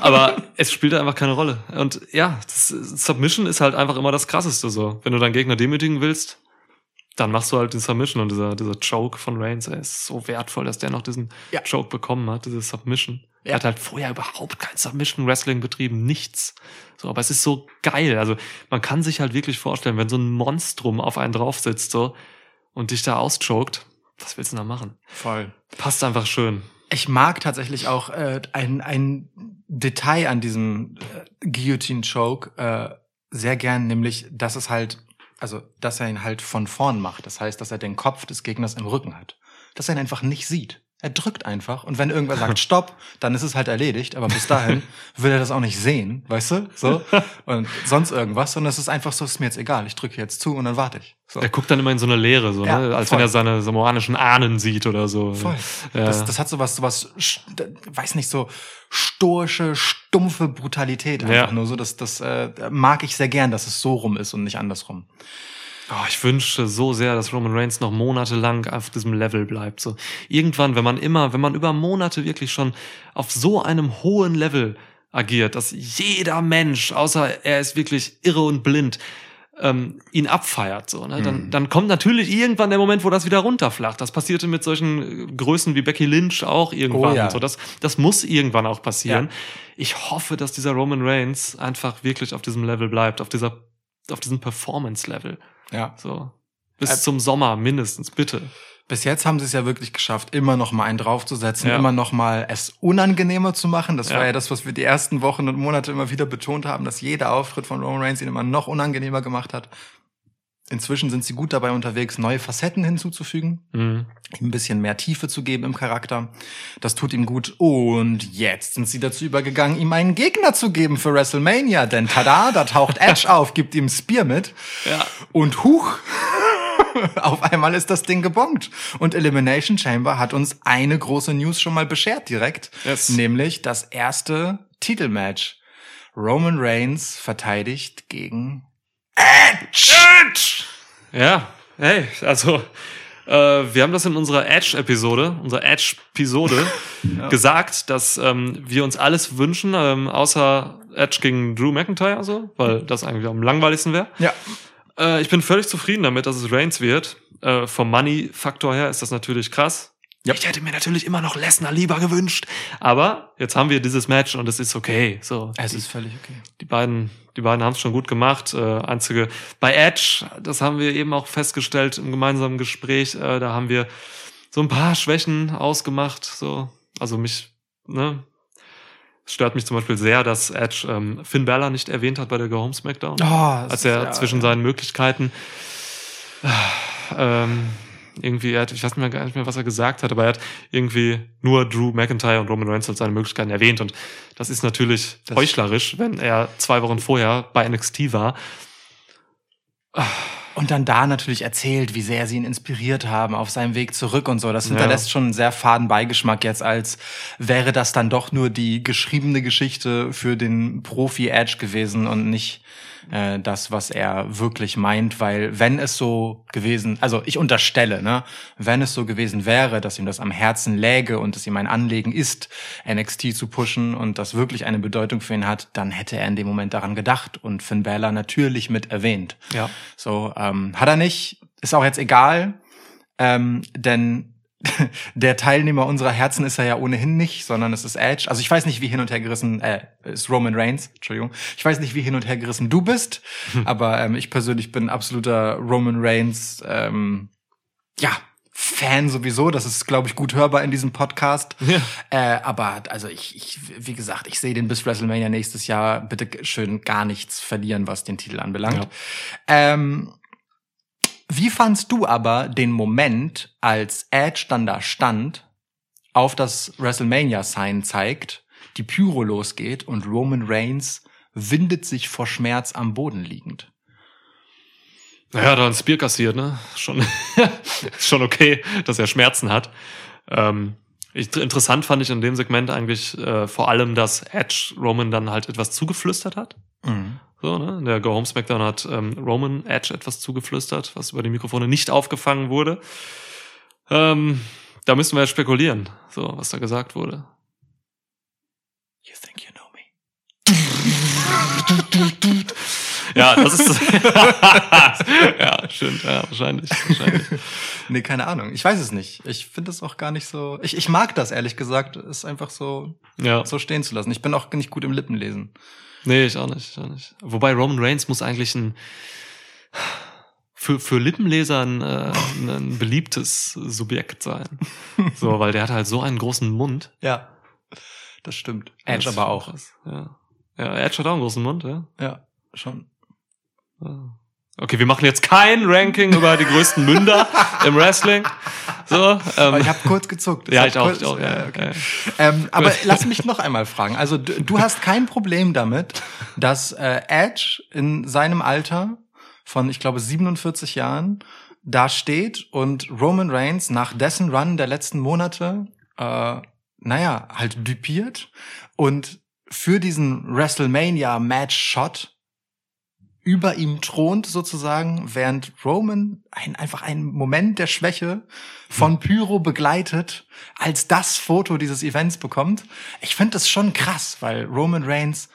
Aber es spielt einfach keine Rolle. Und ja, das Submission ist halt einfach immer das Krasseste so. Wenn du deinen Gegner demütigen willst, dann machst du halt den Submission. Und dieser, dieser Choke von Reigns, ey, ist so wertvoll, dass der noch diesen ja. Choke bekommen hat, diese Submission. Er hat halt vorher überhaupt kein Submission-Wrestling betrieben, nichts. So, aber es ist so geil. Also man kann sich halt wirklich vorstellen, wenn so ein Monstrum auf einen drauf sitzt so, und dich da auschokt, was willst du denn da machen? Voll. Passt einfach schön. Ich mag tatsächlich auch äh, ein, ein Detail an diesem äh, Guillotine-Choke äh, sehr gern, nämlich, dass es halt, also dass er ihn halt von vorn macht. Das heißt, dass er den Kopf des Gegners im Rücken hat. Dass er ihn einfach nicht sieht. Er drückt einfach und wenn irgendwer sagt Stopp, dann ist es halt erledigt, aber bis dahin will er das auch nicht sehen, weißt du? So und sonst irgendwas und es ist einfach so, ist mir jetzt egal, ich drücke jetzt zu und dann warte ich. So. Er guckt dann immer in so eine Leere, so, ja, ne? Als voll. Wenn er seine samoanischen Ahnen sieht oder so. Voll. Ja. Das, das hat sowas, sowas, weiß nicht, so stoische, stumpfe Brutalität einfach ja. nur so, das, das äh, mag ich sehr gern, dass es so rum ist und nicht andersrum. Oh, ich wünsche so sehr, dass Roman Reigns noch monatelang auf diesem Level bleibt. So irgendwann, wenn man immer, wenn man über Monate wirklich schon auf so einem hohen Level agiert, dass jeder Mensch, außer er ist wirklich irre und blind, ähm, ihn abfeiert, so, ne? Dann, dann kommt natürlich irgendwann der Moment, wo das wieder runterflacht. Das passierte mit solchen Größen wie Becky Lynch auch irgendwann. Oh, ja. Und so. Das, das muss irgendwann auch passieren. Ja. Ich hoffe, dass dieser Roman Reigns einfach wirklich auf diesem Level bleibt, auf dieser, auf diesem Performance-Level. Ja. So. Bis Ä- zum Sommer mindestens, bitte. Bis jetzt haben sie es ja wirklich geschafft, immer noch mal einen draufzusetzen, ja. immer noch mal es unangenehmer zu machen. Das ja. war ja das, was wir die ersten Wochen und Monate immer wieder betont haben, dass jeder Auftritt von Roman Reigns ihn immer noch unangenehmer gemacht hat. Inzwischen sind sie gut dabei unterwegs, neue Facetten hinzuzufügen, mhm. ein bisschen mehr Tiefe zu geben im Charakter. Das tut ihm gut. Und jetzt sind sie dazu übergegangen, ihm einen Gegner zu geben für WrestleMania. Denn tada, da taucht Edge auf, gibt ihm Spear mit. Ja. Und huch, auf einmal ist das Ding gebongt. Und Elimination Chamber hat uns eine große News schon mal beschert direkt. Yes. Nämlich das erste Titelmatch. Roman Reigns verteidigt gegen Edge! Edge! Ja, hey, also äh, wir haben das in unserer Edge-Episode, unserer Edge-Episode ja. gesagt, dass ähm, wir uns alles wünschen, ähm, außer Edge gegen Drew McIntyre, so, weil das eigentlich am langweiligsten wäre. Ja. Äh, ich bin völlig zufrieden damit, dass es Reigns wird. Äh, vom Money-Faktor her ist das natürlich krass. Ja. Ich hätte mir natürlich immer noch Lesnar lieber gewünscht, aber jetzt haben wir dieses Match und es ist okay. So, es die, ist völlig okay. Die beiden, die beiden haben es schon gut gemacht. Äh, einzige bei Edge, das haben wir eben auch festgestellt im gemeinsamen Gespräch. Äh, da haben wir so ein paar Schwächen ausgemacht. So, also mich, ne, es stört mich zum Beispiel sehr, dass Edge ähm, Finn Balor nicht erwähnt hat bei der Go Home Smackdown, oh, als er ist, ja, zwischen ja. seinen Möglichkeiten. Äh, ähm, Irgendwie, er hat, ich weiß nicht mehr, nicht mehr, was er gesagt hat, aber er hat irgendwie nur Drew McIntyre und Roman Reigns als seine Möglichkeiten erwähnt. Und das ist natürlich das heuchlerisch, wenn er zwei Wochen vorher bei N X T war. Und dann da natürlich erzählt, wie sehr sie ihn inspiriert haben auf seinem Weg zurück und so. Das hinterlässt ja. schon einen sehr faden Beigeschmack jetzt, als wäre das dann doch nur die geschriebene Geschichte für den Profi-Edge gewesen und nicht äh, das, was er wirklich meint. Weil wenn es so gewesen, also ich unterstelle, ne, wenn es so gewesen wäre, dass ihm das am Herzen läge und es ihm ein Anliegen ist, N X T zu pushen und das wirklich eine Bedeutung für ihn hat, dann hätte er in dem Moment daran gedacht und Finn Balor natürlich mit erwähnt. Ja. So, Ähm, hat er nicht, ist auch jetzt egal, ähm, denn der Teilnehmer unserer Herzen ist er ja ohnehin nicht, sondern es ist Edge. Also ich weiß nicht, wie hin und her gerissen, äh, ist Roman Reigns, Entschuldigung. Ich weiß nicht, wie hin und her gerissen du bist, hm. aber ähm, ich persönlich bin absoluter Roman Reigns, ähm, ja, Fan sowieso, das ist, glaube ich, gut hörbar in diesem Podcast. Ja. Äh, aber also ich, ich, wie gesagt, ich sehe den bis WrestleMania nächstes Jahr bitte schön gar nichts verlieren, was den Titel anbelangt. Ja. Ähm, Wie fandst du aber den Moment, als Edge dann da stand, auf das WrestleMania-Sign zeigt, die Pyro losgeht und Roman Reigns windet sich vor Schmerz am Boden liegend? Naja, da hat er ein Bier kassiert, ne? Schon, schon okay, dass er Schmerzen hat. Ähm, ich, interessant fand ich in dem Segment eigentlich äh, vor allem, dass Edge Roman dann halt etwas zugeflüstert hat. Mhm. So, ne? Der Go Home Smackdown hat ähm, Roman Edge etwas zugeflüstert, was über die Mikrofone nicht aufgefangen wurde. Ähm, da müssen wir jetzt spekulieren, so was da gesagt wurde. You think you know me? Ja, das ist ja schön, ja, wahrscheinlich, wahrscheinlich. Nee, keine Ahnung. Ich weiß es nicht. Ich finde es auch gar nicht so. Ich, ich mag das ehrlich gesagt, es einfach so ja. so stehen zu lassen. Ich bin auch nicht gut im Lippenlesen. Nee, ich auch nicht, ich auch nicht. Wobei Roman Reigns muss eigentlich ein für für Lippenleser ein, äh, ein beliebtes Subjekt sein. So, weil der hat halt so einen großen Mund. Ja. Das stimmt. Edge aber auch. Ja. Ja, Edge hat auch einen großen Mund, ja? Ja, schon. Okay, wir machen jetzt kein Ranking über die größten Münder im Wrestling. So, ähm. Ich habe kurz gezuckt. Das ja, ich auch, kurz, ich auch. Ja, okay. ja. Ähm, aber lass mich noch einmal fragen. Also du, du hast kein Problem damit, dass äh, Edge in seinem Alter von, ich glaube, siebenundvierzig Jahren da steht und Roman Reigns nach dessen Run der letzten Monate, äh, naja, halt dupiert und für diesen WrestleMania-Match-Shot über ihm thront sozusagen, während Roman ein, einfach einen Moment der Schwäche von Pyro begleitet, als das Foto dieses Events bekommt. Ich finde das schon krass, weil Roman Reigns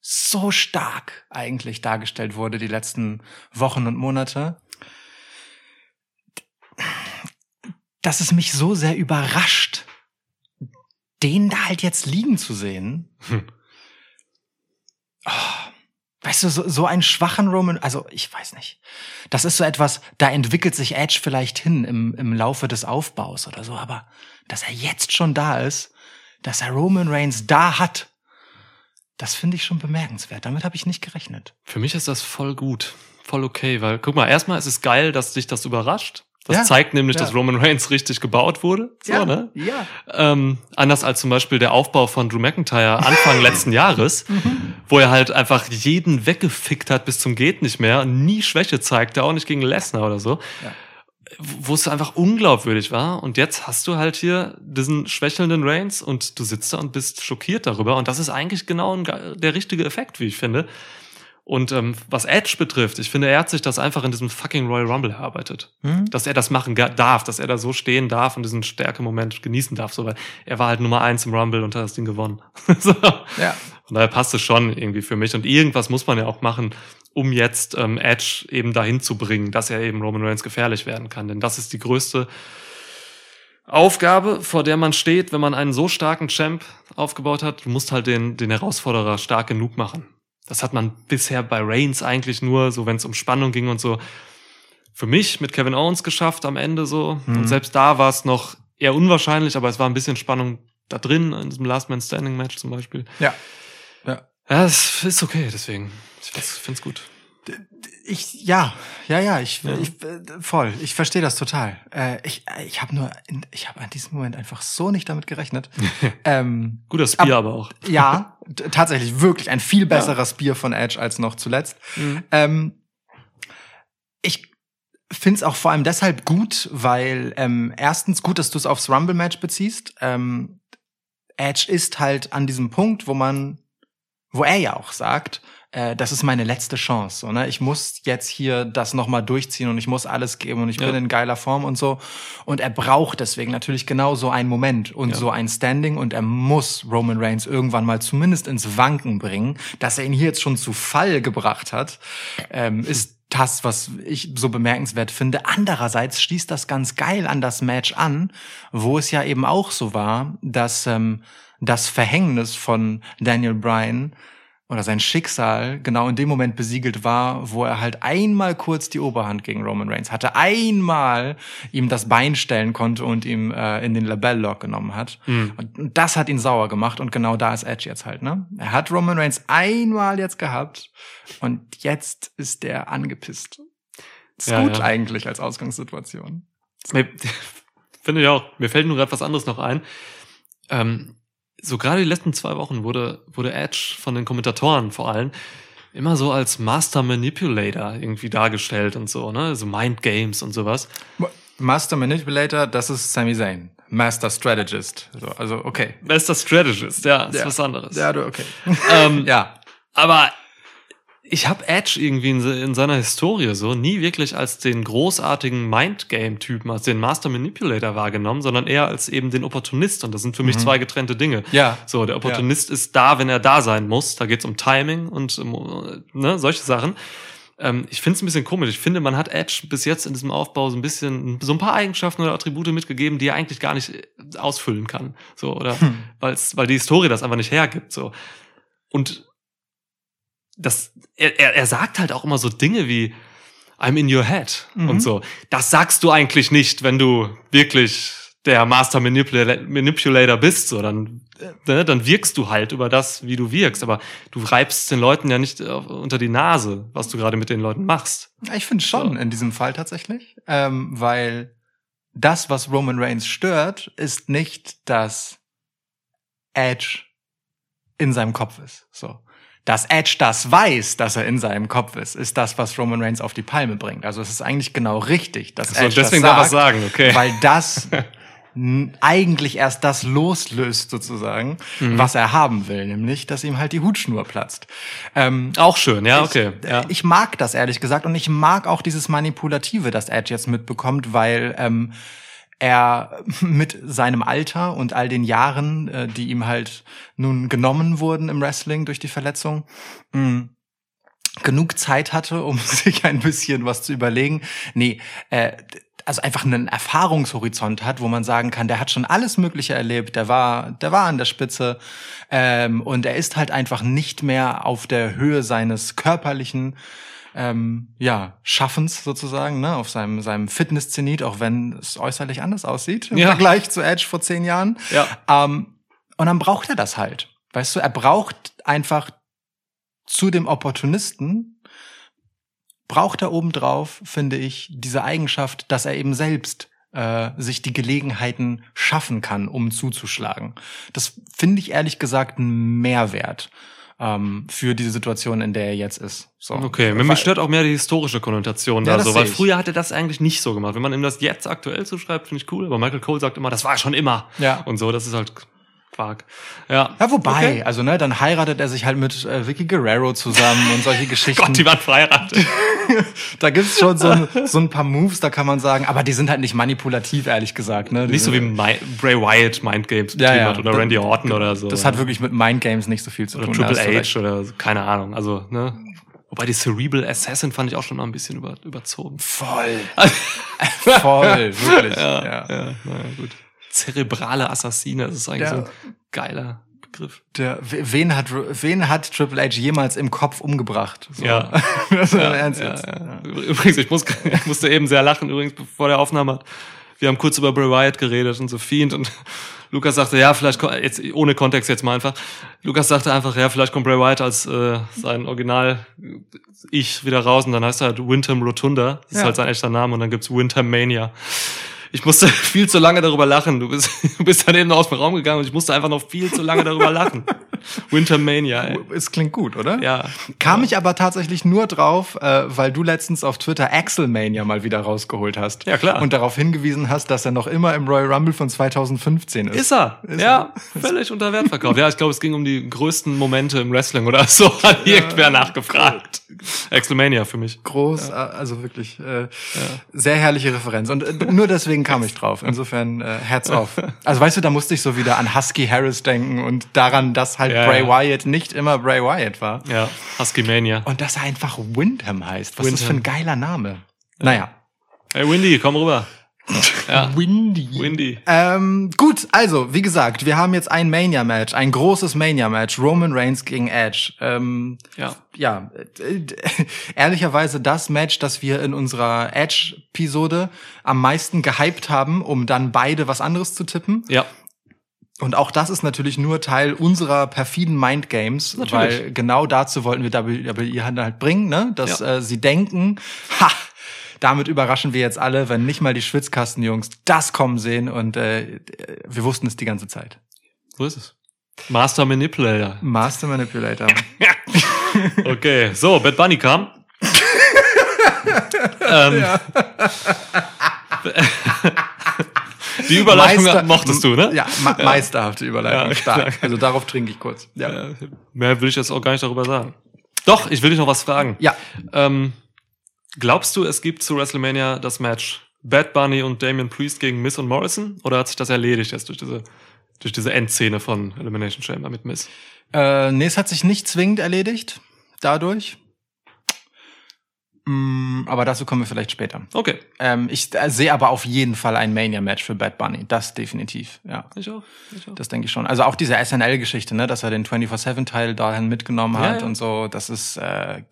so stark eigentlich dargestellt wurde die letzten Wochen und Monate, dass es mich so sehr überrascht, den da halt jetzt liegen zu sehen. Hm. Oh. Weißt du, so, so einen schwachen Roman, also ich weiß nicht. Das ist so etwas, da entwickelt sich Edge vielleicht hin im, im Laufe des Aufbaus oder so, aber dass er jetzt schon da ist, dass er Roman Reigns da hat, das finde ich schon bemerkenswert. Damit habe ich nicht gerechnet. Für mich ist das voll gut, voll okay, weil guck mal, erstmal ist es geil, dass dich das überrascht. Das ja, zeigt nämlich, ja. dass Roman Reigns richtig gebaut wurde. So, ja, ne? ja. Ähm, anders als zum Beispiel der Aufbau von Drew McIntyre Anfang letzten Jahres, mhm. wo er halt einfach jeden weggefickt hat bis zum geht nicht mehr, nie Schwäche zeigte, auch nicht gegen Lesnar oder so, ja. wo es einfach unglaubwürdig war. Und jetzt hast du halt hier diesen schwächelnden Reigns und du sitzt da und bist schockiert darüber. Und das ist eigentlich genau ein, der richtige Effekt, wie ich finde. Und ähm, was Edge betrifft, ich finde, er hat sich das einfach in diesem fucking Royal Rumble erarbeitet. Mhm. Dass er das machen ga- darf, dass er da so stehen darf und diesen Stärke-Moment genießen darf. So, weil er war halt Nummer eins im Rumble und hat das Ding gewonnen. so. ja. Und daher passt es schon irgendwie für mich. Und irgendwas muss man ja auch machen, um jetzt ähm, Edge eben dahin zu bringen, dass er eben Roman Reigns gefährlich werden kann. Denn das ist die größte Aufgabe, vor der man steht, wenn man einen so starken Champ aufgebaut hat. Du musst halt den, den Herausforderer stark genug machen. Das hat man bisher bei Reigns eigentlich nur, so wenn es um Spannung ging und so, für mich mit Kevin Owens geschafft am Ende so. Mhm. Und selbst da war es noch eher unwahrscheinlich, aber es war ein bisschen Spannung da drin, in diesem Last-Man-Standing-Match zum Beispiel. Ja. Ja, ja es ist okay, deswegen. Ich find's gut. Ich, ja, ja, ja, ich, ja. ich voll, ich verstehe das total. Äh, ich ich habe nur, ich habe an diesem Moment einfach so nicht damit gerechnet. ähm, Guter Spear ab, aber auch. Ja, t- tatsächlich, wirklich ein viel besserer ja. Spear von Edge als noch zuletzt. Mhm. Ähm, ich finde es auch vor allem deshalb gut, weil ähm, erstens gut, dass du es aufs Rumble-Match beziehst. Ähm, Edge ist halt an diesem Punkt, wo man, wo er ja auch sagt, äh, das ist meine letzte Chance. So, ne? Ich muss jetzt hier das nochmal durchziehen und ich muss alles geben und ich ja. bin in geiler Form und so. Und er braucht deswegen natürlich genau so einen Moment und ja. so ein Standing und er muss Roman Reigns irgendwann mal zumindest ins Wanken bringen. Dass er ihn hier jetzt schon zu Fall gebracht hat, ähm, ist das, was ich so bemerkenswert finde. Andererseits schließt das ganz geil an das Match an, wo es ja eben auch so war, dass ähm, das Verhängnis von Daniel Bryan oder sein Schicksal genau in dem Moment besiegelt war, wo er halt einmal kurz die Oberhand gegen Roman Reigns hatte, einmal ihm das Bein stellen konnte und ihm äh, in den Labell-Lock genommen hat. Mhm. Und das hat ihn sauer gemacht und genau da ist Edge jetzt halt, ne? Er hat Roman Reigns einmal jetzt gehabt und jetzt ist der angepisst. Ist ja, gut ja. eigentlich als Ausgangssituation. Mir, finde ich auch. Mir fällt nur gerade was anderes noch ein. Ähm, So gerade die letzten zwei Wochen wurde wurde Edge von den Kommentatoren vor allem immer so als Master Manipulator irgendwie dargestellt und so, ne? So Mind Games und sowas. Master Manipulator, das ist Sami Zayn. Master Strategist. So, also, okay. Master Strategist, ja, ist ja. was anderes. Ja, du, okay. Ähm, ja. Aber ich habe Edge irgendwie in, in seiner Historie so nie wirklich als den großartigen Mind Game Typen, als den Master Manipulator wahrgenommen, sondern eher als eben den Opportunist. Und das sind für mich mhm. zwei getrennte Dinge. Ja. So, der Opportunist ja. ist da, wenn er da sein muss. Da geht's um Timing und um, ne, solche Sachen. Ähm, ich find's ein bisschen komisch. Ich finde, man hat Edge bis jetzt in diesem Aufbau so ein bisschen, so ein paar Eigenschaften oder Attribute mitgegeben, die er eigentlich gar nicht ausfüllen kann. So, oder, hm. weil's, weil die Historie das einfach nicht hergibt, so. Und, Das, er, er sagt halt auch immer so Dinge wie I'm in your head mhm. und so. Das sagst du eigentlich nicht, wenn du wirklich der Master Manipula- Manipulator bist. So, dann, ne, dann wirkst du halt über das, wie du wirkst. Aber du reibst den Leuten ja nicht unter die Nase, was du gerade mit den Leuten machst. Ich finde schon so. In diesem Fall tatsächlich. Ähm, weil das, was Roman Reigns stört, ist nicht, dass Edge in seinem Kopf ist. So. Dass Edge das weiß, dass er in seinem Kopf ist, ist das, was Roman Reigns auf die Palme bringt. Also es ist eigentlich genau richtig, dass Edge das sagt, sagen, okay. weil das eigentlich erst das loslöst sozusagen, mhm. was er haben will, nämlich, dass ihm halt die Hutschnur platzt. Ähm, auch schön, ja, ich, okay. Ja. Ich mag das, ehrlich gesagt, und ich mag auch dieses Manipulative, das Edge jetzt mitbekommt, weil ähm, er mit seinem Alter und all den Jahren, die ihm halt nun genommen wurden im Wrestling durch die Verletzung, mh, genug Zeit hatte, um sich ein bisschen was zu überlegen. Nee, äh, also einfach einen Erfahrungshorizont hat, wo man sagen kann, der hat schon alles Mögliche erlebt, der war, der war an der Spitze, ähm, und er ist halt einfach nicht mehr auf der Höhe seines körperlichen Ähm, ja, Schaffens sozusagen, ne, auf seinem, seinem Fitness-Zenit, auch wenn es äußerlich anders aussieht im ja. Vergleich zu Edge vor zehn Jahren. Ja. Ähm, und dann braucht er das halt. Weißt du, er braucht einfach zu dem Opportunisten, braucht er obendrauf, finde ich, diese Eigenschaft, dass er eben selbst äh, sich die Gelegenheiten schaffen kann, um zuzuschlagen. Das finde ich ehrlich gesagt einen Mehrwert für diese Situation, in der er jetzt ist. So. Okay, mir weil, stört auch mehr die historische Konnotation ja, da so, weil früher hat er das eigentlich nicht so gemacht. Wenn man ihm das jetzt aktuell zuschreibt, finde ich cool, aber Michael Cole sagt immer, das war schon immer. Ja. Und so, das ist halt Quark. Ja, ja wobei, okay. also ne, dann heiratet er sich halt mit äh, Vicky Guerrero zusammen und solche Geschichten. Gott, die waren verheiratet. Da gibt's schon so ein, so ein paar Moves, da kann man sagen, aber die sind halt nicht manipulativ, ehrlich gesagt. Ne? Die nicht so wie My- Bray Wyatt Mind Games ja, ja. hat oder das, Randy Orton oder so. Das ja. hat wirklich mit Mind Games nicht so viel zu oder tun. Triple H oder so, keine Ahnung. Also ne, wobei die Cerebral Assassin fand ich auch schon noch ein bisschen über, überzogen. Voll, voll, wirklich. Ja, ja. ja. Na ja, gut. Zerebrale Assassine, das ist eigentlich der, so ein geiler Begriff. Der, wen hat wen hat Triple H jemals im Kopf umgebracht? So. Ja. Das ist ja, ernst ja, jetzt. Ja. Übrigens, ich, muss, ich musste eben sehr lachen, übrigens, vor der Aufnahme. Wir haben kurz über Bray Wyatt geredet und so Fiend und Lukas sagte, ja, vielleicht, jetzt ohne Kontext jetzt mal einfach, Lukas sagte einfach, ja, vielleicht kommt Bray Wyatt als äh, sein Original-Ich wieder raus und dann heißt er halt Wyndham Rotunda, das ja. ist halt sein echter Name und dann gibt's Wyndham Mania. Ich musste viel zu lange darüber lachen. Du bist, du bist dann eben aus dem Raum gegangen und ich musste einfach noch viel zu lange darüber lachen. Wintermania, ey. Es klingt gut, oder? Ja. Kam ja. ich aber tatsächlich nur drauf, äh, weil du letztens auf Twitter Axelmania mal wieder rausgeholt hast. Ja, klar. Und darauf hingewiesen hast, dass er noch immer im Royal Rumble von zweitausendfünfzehn ist. Ist er. Ist ja, er. Völlig unter Wert verkauft. Ja, ich glaube, es ging um die größten Momente im Wrestling oder so. Hat ja. irgendwer nachgefragt. Axelmania für mich. Groß, ja. also wirklich äh, ja. sehr herrliche Referenz. Und äh, nur deswegen kam ich drauf. Insofern äh, Hats off. Also weißt du, da musste ich so wieder an Husky Harris denken und daran, dass halt ja, Bray ja. Wyatt nicht immer Bray Wyatt war. Ja, Husky Mania. Und dass er einfach Windham heißt. Was Windham. Ist das für ein geiler Name? Ja. Naja. Hey Windy, komm rüber. Ja. Windy. Windy. Ähm, gut, also, wie gesagt, wir haben jetzt ein Mania-Match, ein großes Mania-Match, Roman Reigns gegen Edge. Ähm, ja. Ja, äh, äh, ehrlicherweise das Match, das wir in unserer Edge-Episode am meisten gehypt haben, um dann beide was anderes zu tippen. Ja. Und auch das ist natürlich nur Teil unserer perfiden Mindgames, weil genau dazu wollten wir W W E halt bringen, ne? Dass ja. äh, sie denken, ha, damit überraschen wir jetzt alle, wenn nicht mal die Schwitzkastenjungs das kommen sehen. Und äh, wir wussten es die ganze Zeit. So ist es. Master Manipulator. Master Manipulator. Okay, so, Bad Bunny kam. ähm, Ja. Die Überleitung Meister, mochtest du, ne? Ja, ma- ja. meisterhafte Überleitung, ja, stark. Also darauf trinke ich kurz. Ja. Mehr will ich jetzt auch gar nicht darüber sagen. Doch, ich will dich noch was fragen. Ja. Ähm, glaubst du, es gibt zu WrestleMania das Match Bad Bunny und Damian Priest gegen Miz und Morrison? Oder hat sich das erledigt jetzt durch diese, durch diese Endszene von Elimination Chamber mit Miz? Äh, nee, es hat sich nicht zwingend erledigt dadurch. Aber dazu kommen wir vielleicht später. Okay. Ähm, ich äh, sehe aber auf jeden Fall ein Mania-Match für Bad Bunny. Das definitiv, ja. Ich auch. Ich auch. Das denke ich schon. Also auch diese S N L-Geschichte, ne, dass er den vierundzwanzig-Teil dahin mitgenommen hat ja, ja. und so. Das ist äh,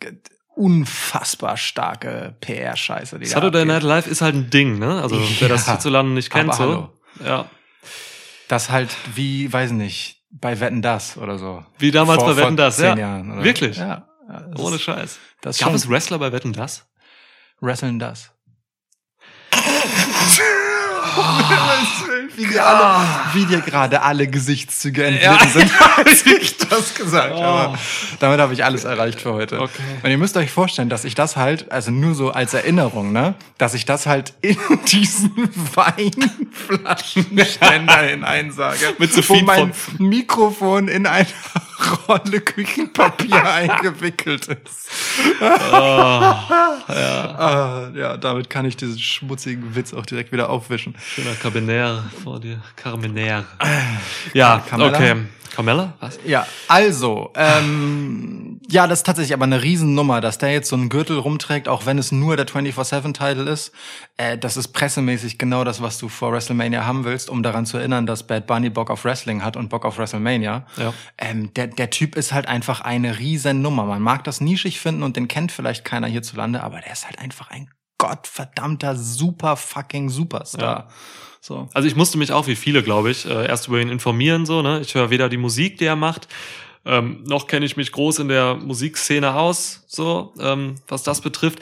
unfassbar starke P R-Scheiße. Die Saturday Night Live ist halt ein Ding, ne? Also wer ja, das hierzulande nicht kennt, so. Hallo. Ja. Das halt wie, weiß nicht, bei Wetten, das oder so. Wie damals vor, bei Wetten, das, ja. Jahren, oder? Wirklich? Ja. Das ohne Scheiß. Das Gab schon. Es Wrestler bei Wetten, das? Wrestlen, das. Wie, wir alle, wie dir gerade alle Gesichtszüge entglitten sind, als ich das gesagt habe. Oh. Damit habe ich alles erreicht für heute. Okay. Und ihr müsst euch vorstellen, dass ich das halt, also nur so als Erinnerung, ne, dass ich das halt in diesen Weinflaschenständer hineinsage, mit so wo mein von. Mikrofon in einer Rolle Küchenpapier eingewickelt ist. Oh, ja. Oh, ja, damit kann ich diesen schmutzigen Witz auch direkt wieder aufwischen. Schöner Carbonär vor dir. Carbonär. Ja, Carmella? Okay. Carmella? Was? Ja, also, ähm, ja, das ist tatsächlich aber eine Riesennummer, dass der jetzt so einen Gürtel rumträgt, auch wenn es nur der vierundzwanzig-Title ist. Äh, das ist pressemäßig genau das, was du vor WrestleMania haben willst, um daran zu erinnern, dass Bad Bunny Bock auf Wrestling hat und Bock auf WrestleMania. Ja. Ähm, der, der Typ ist halt einfach eine Riesennummer. Man mag das nischig finden und den kennt vielleicht keiner hierzulande, aber der ist halt einfach ein gottverdammter super fucking Superstar. Ja. So. Also ich musste mich auch, wie viele, glaube ich, erst über ihn informieren, so, ne? Ich höre weder die Musik, die er macht, ähm, noch kenne ich mich groß in der Musikszene aus, so, ähm, was das betrifft.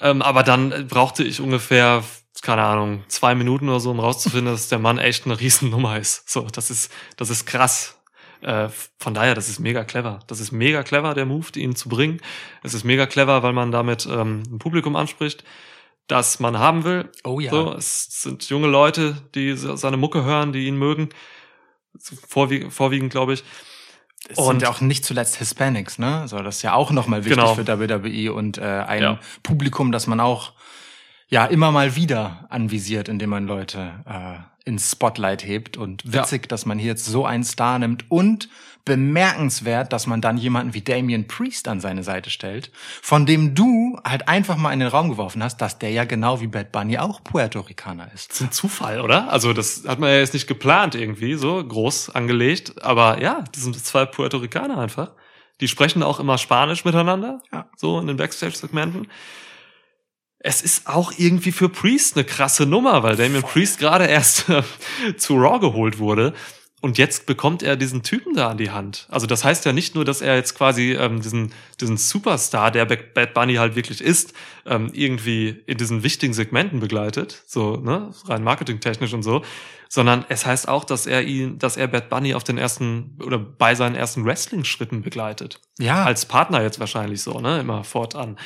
Ähm, aber dann brauchte ich ungefähr, keine Ahnung, zwei Minuten oder so, um rauszufinden, dass der Mann echt eine Riesennummer ist. So, das ist, das ist krass. Äh, von daher, das ist mega clever. Das ist mega clever, der Move, ihn zu bringen. Es ist mega clever, weil man damit ähm, ein Publikum anspricht, das man haben will. Oh ja. So, es sind junge Leute, die seine Mucke hören, die ihn mögen. Vorwiegend, vorwiegend glaube ich. Es und sind ja auch nicht zuletzt Hispanics, ne? So, das ist ja auch nochmal wichtig genau. für W W E und äh, ein ja. Publikum, das man auch ja immer mal wieder anvisiert, indem man Leute äh, ins Spotlight hebt. Und witzig, ja. dass man hier jetzt so einen Star nimmt und bemerkenswert, dass man dann jemanden wie Damian Priest an seine Seite stellt, von dem du halt einfach mal in den Raum geworfen hast, dass der ja genau wie Bad Bunny auch Puerto-Ricaner ist. Das ist ein Zufall, oder? Also das hat man ja jetzt nicht geplant irgendwie, so groß angelegt, aber ja, das sind zwei Puerto-Ricaner einfach. Die sprechen auch immer Spanisch miteinander, ja. so in den Backstage-Segmenten. Es ist auch irgendwie für Priest eine krasse Nummer, weil Damian Voll. Priest gerade erst zu Raw geholt wurde. Und jetzt bekommt er diesen Typen da an die Hand. Also das heißt ja nicht nur, dass er jetzt quasi ähm, diesen, diesen Superstar, der Bad Bunny halt wirklich ist, ähm, irgendwie in diesen wichtigen Segmenten begleitet, so, ne, rein marketingtechnisch und so, sondern es heißt auch, dass er ihn, dass er Bad Bunny auf den ersten oder bei seinen ersten Wrestling-Schritten begleitet. Ja. Als Partner jetzt wahrscheinlich so, ne, immer fortan.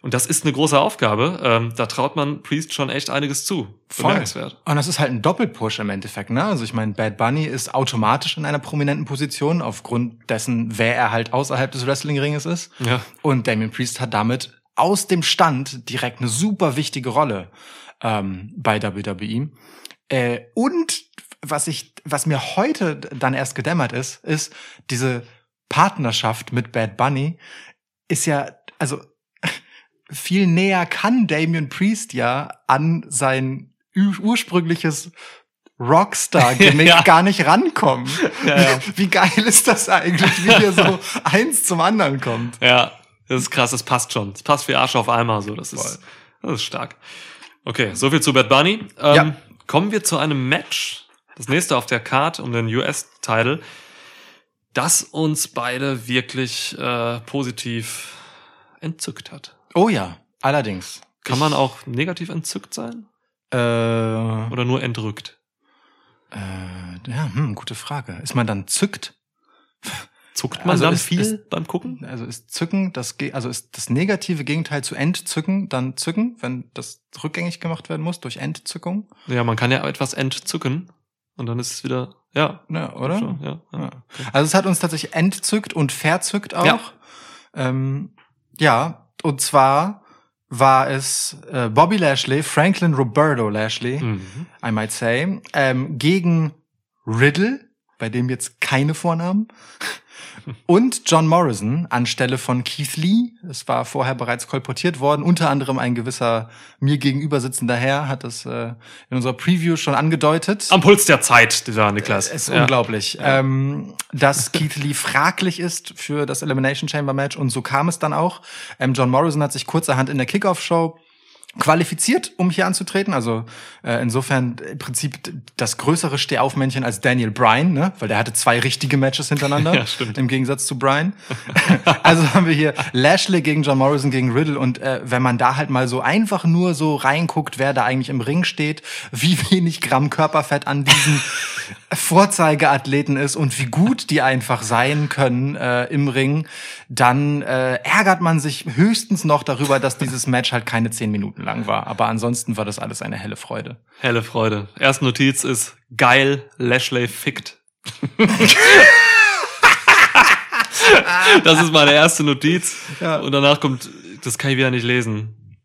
Und das ist eine große Aufgabe. Ähm, da traut man Priest schon echt einiges zu. Bemerkenswert. Und das ist halt ein Doppelpush im Endeffekt, ne? Also ich meine, Bad Bunny ist automatisch in einer prominenten Position aufgrund dessen, wer er halt außerhalb des Wrestling-Ringes ist. Ja. Und Damian Priest hat damit aus dem Stand direkt eine super wichtige Rolle ähm, bei W W E. Äh, und was ich, was mir heute dann erst gedämmert ist, ist diese Partnerschaft mit Bad Bunny ist ja, also viel näher kann Damian Priest ja an sein ur- ursprüngliches Rockstar-Gimmick ja. gar nicht rankommen. Ja, ja. Wie geil ist das eigentlich, wie hier so eins zum anderen kommt. Ja, das ist krass, das passt schon. Das passt wie Arsch auf Eimer, so. Das ist, das ist stark. Okay, so viel zu Bad Bunny. Ähm, ja. Kommen wir zu einem Match. Das nächste auf der Card um den U S-Title, das uns beide wirklich äh, positiv entzückt hat. Oh ja, allerdings. Kann ich, man auch negativ entzückt sein? Äh, Oder nur entrückt? Äh, ja, hm, gute Frage. Ist man dann zückt? Zuckt man also dann ist, viel ist, beim Gucken? Also ist Zücken, das also ist das negative Gegenteil zu Entzücken, dann Zücken, wenn das rückgängig gemacht werden muss durch Entzückung? Ja, man kann ja etwas entzücken und dann ist es wieder, ja. Ja, oder? Schon, ja, ja. Ja. Okay. Also es hat uns tatsächlich entzückt und verzückt auch. Ja. Ähm, ja. Und zwar war es äh, Bobby Lashley, Franklin Roberto Lashley, mhm. I might say, ähm, gegen Riddle, bei dem jetzt keine Vornamen, und John Morrison anstelle von Keith Lee. Es war vorher bereits kolportiert worden, unter anderem ein gewisser mir gegenüber sitzender Herr hat das äh, in unserer Preview schon angedeutet. Am Puls der Zeit, dieser Niklas. Es ist ja. unglaublich, ja. Ähm, dass Keith Lee fraglich ist für das Elimination Chamber Match und so kam es dann auch. Ähm, John Morrison hat sich kurzerhand in der Kickoff-Show qualifiziert, um hier anzutreten. Also äh, insofern im Prinzip das größere Stehaufmännchen als Daniel Bryan, ne? Weil der hatte zwei richtige Matches hintereinander, ja, stimmt. Im Gegensatz zu Bryan. Also haben wir hier Lashley gegen John Morrison gegen Riddle. Und äh, wenn man da halt mal so einfach nur so reinguckt, wer da eigentlich im Ring steht, wie wenig Gramm Körperfett an diesen Vorzeigeathleten ist und wie gut die einfach sein können äh, im Ring, dann äh, ärgert man sich höchstens noch darüber, dass dieses Match halt keine zehn Minuten lang war. Aber ansonsten war das alles eine helle Freude. Helle Freude. Erste Notiz ist geil, Lashley fickt. Das ist meine erste Notiz. Ja. Und danach kommt, das kann ich wieder nicht lesen.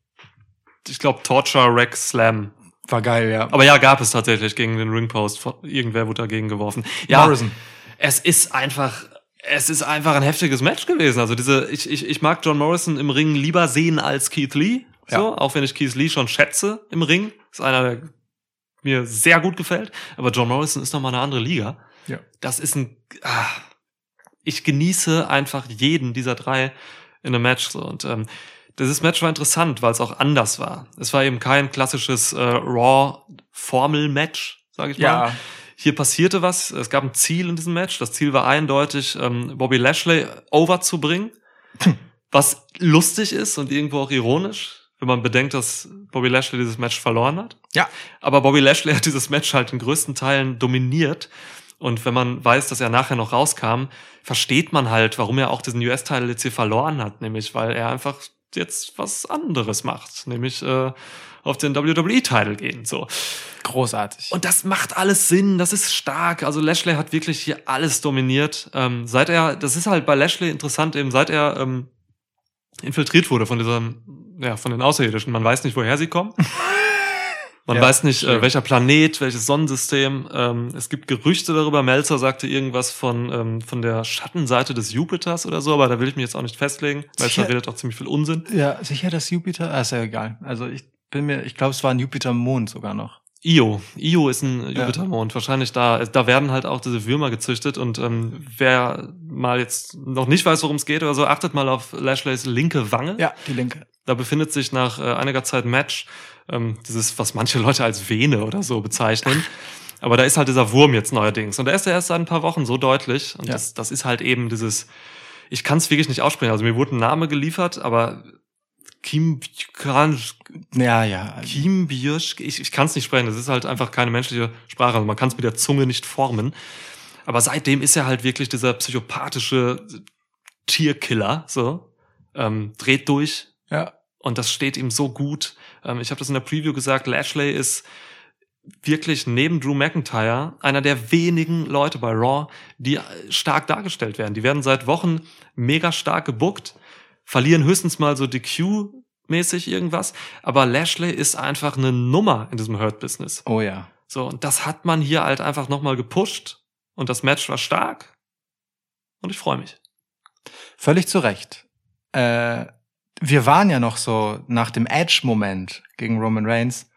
Ich glaube, Torture Rack Slam. War geil, ja. Aber ja, gab es tatsächlich gegen den Ringpost. Irgendwer wurde dagegen geworfen. Ja, Morrison. Es ist einfach, es ist einfach ein heftiges Match gewesen. Also diese, ich, ich, ich mag John Morrison im Ring lieber sehen als Keith Lee. So, ja. Auch wenn ich Keith Lee schon schätze im Ring. Ist einer, der mir sehr gut gefällt. Aber John Morrison ist nochmal eine andere Liga. Ja. Das ist ein, ach, ich genieße einfach jeden dieser drei in einem Match, so. Und, ähm, dieses Match war interessant, weil es auch anders war. Es war eben kein klassisches äh, Raw-Formel-Match, sage ich mal. Ja. Hier passierte was. Es gab ein Ziel in diesem Match. Das Ziel war eindeutig, ähm, Bobby Lashley overzubringen, was lustig ist und irgendwo auch ironisch, wenn man bedenkt, dass Bobby Lashley dieses Match verloren hat. Ja. Aber Bobby Lashley hat dieses Match halt in größten Teilen dominiert. Und wenn man weiß, dass er nachher noch rauskam, versteht man halt, warum er auch diesen U S-Title jetzt hier verloren hat. Nämlich, weil er einfach jetzt was anderes macht, nämlich äh, auf den W W E-Title gehen. So. Großartig. Und das macht alles Sinn, das ist stark. Also Lashley hat wirklich hier alles dominiert. Ähm, seit er, das ist halt bei Lashley interessant, eben seit er ähm, infiltriert wurde von diesem, ja, von den Außerirdischen. Man weiß nicht, woher sie kommen. Man ja, weiß nicht, äh, welcher Planet, welches Sonnensystem. Ähm, es gibt Gerüchte darüber. Meltzer sagte irgendwas von ähm, von der Schattenseite des Jupiters oder so, aber da will ich mich jetzt auch nicht festlegen. Meltzer redet auch ziemlich viel Unsinn. Ja, sicher das Jupiter? Ah, ist ja egal. Also ich bin mir, ich glaube, es war ein Jupitermond sogar noch. Io. Io ist ein Jupitermond. Ja. Wahrscheinlich da. Da werden halt auch diese Würmer gezüchtet. Und ähm, wer mal jetzt noch nicht weiß, worum es geht oder so, achtet mal auf Lashleys linke Wange. Ja, die linke. Da befindet sich nach äh, einiger Zeit Match. Ähm, dieses, was manche Leute als Vene oder so bezeichnen. Aber da ist halt dieser Wurm jetzt neuerdings. Und der ist ja erst seit ein paar Wochen so deutlich. Und ja. das, das ist halt eben dieses, ich kann es wirklich nicht aussprechen. Also mir wurde ein Name geliefert, aber Kim, ja, ja. Kim Biosch, ich, ich kann es nicht sprechen. Das ist halt einfach keine menschliche Sprache. Also man kann es mit der Zunge nicht formen. Aber seitdem ist er halt wirklich dieser psychopathische Tierkiller, so, ähm, dreht durch. Ja. Und das steht ihm so gut. Ähm, ich habe das in der Preview gesagt, Lashley ist wirklich neben Drew McIntyre einer der wenigen Leute bei Raw, die stark dargestellt werden. Die werden seit Wochen mega stark gebookt, verlieren höchstens mal so D Q-mäßig irgendwas. Aber Lashley ist einfach eine Nummer in diesem Hurt-Business. Oh ja. So, und das hat man hier halt einfach nochmal gepusht. Und das Match war stark. Und ich freue mich. Völlig zu Recht. Äh, wir waren ja noch so nach dem Edge-Moment gegen Roman Reigns.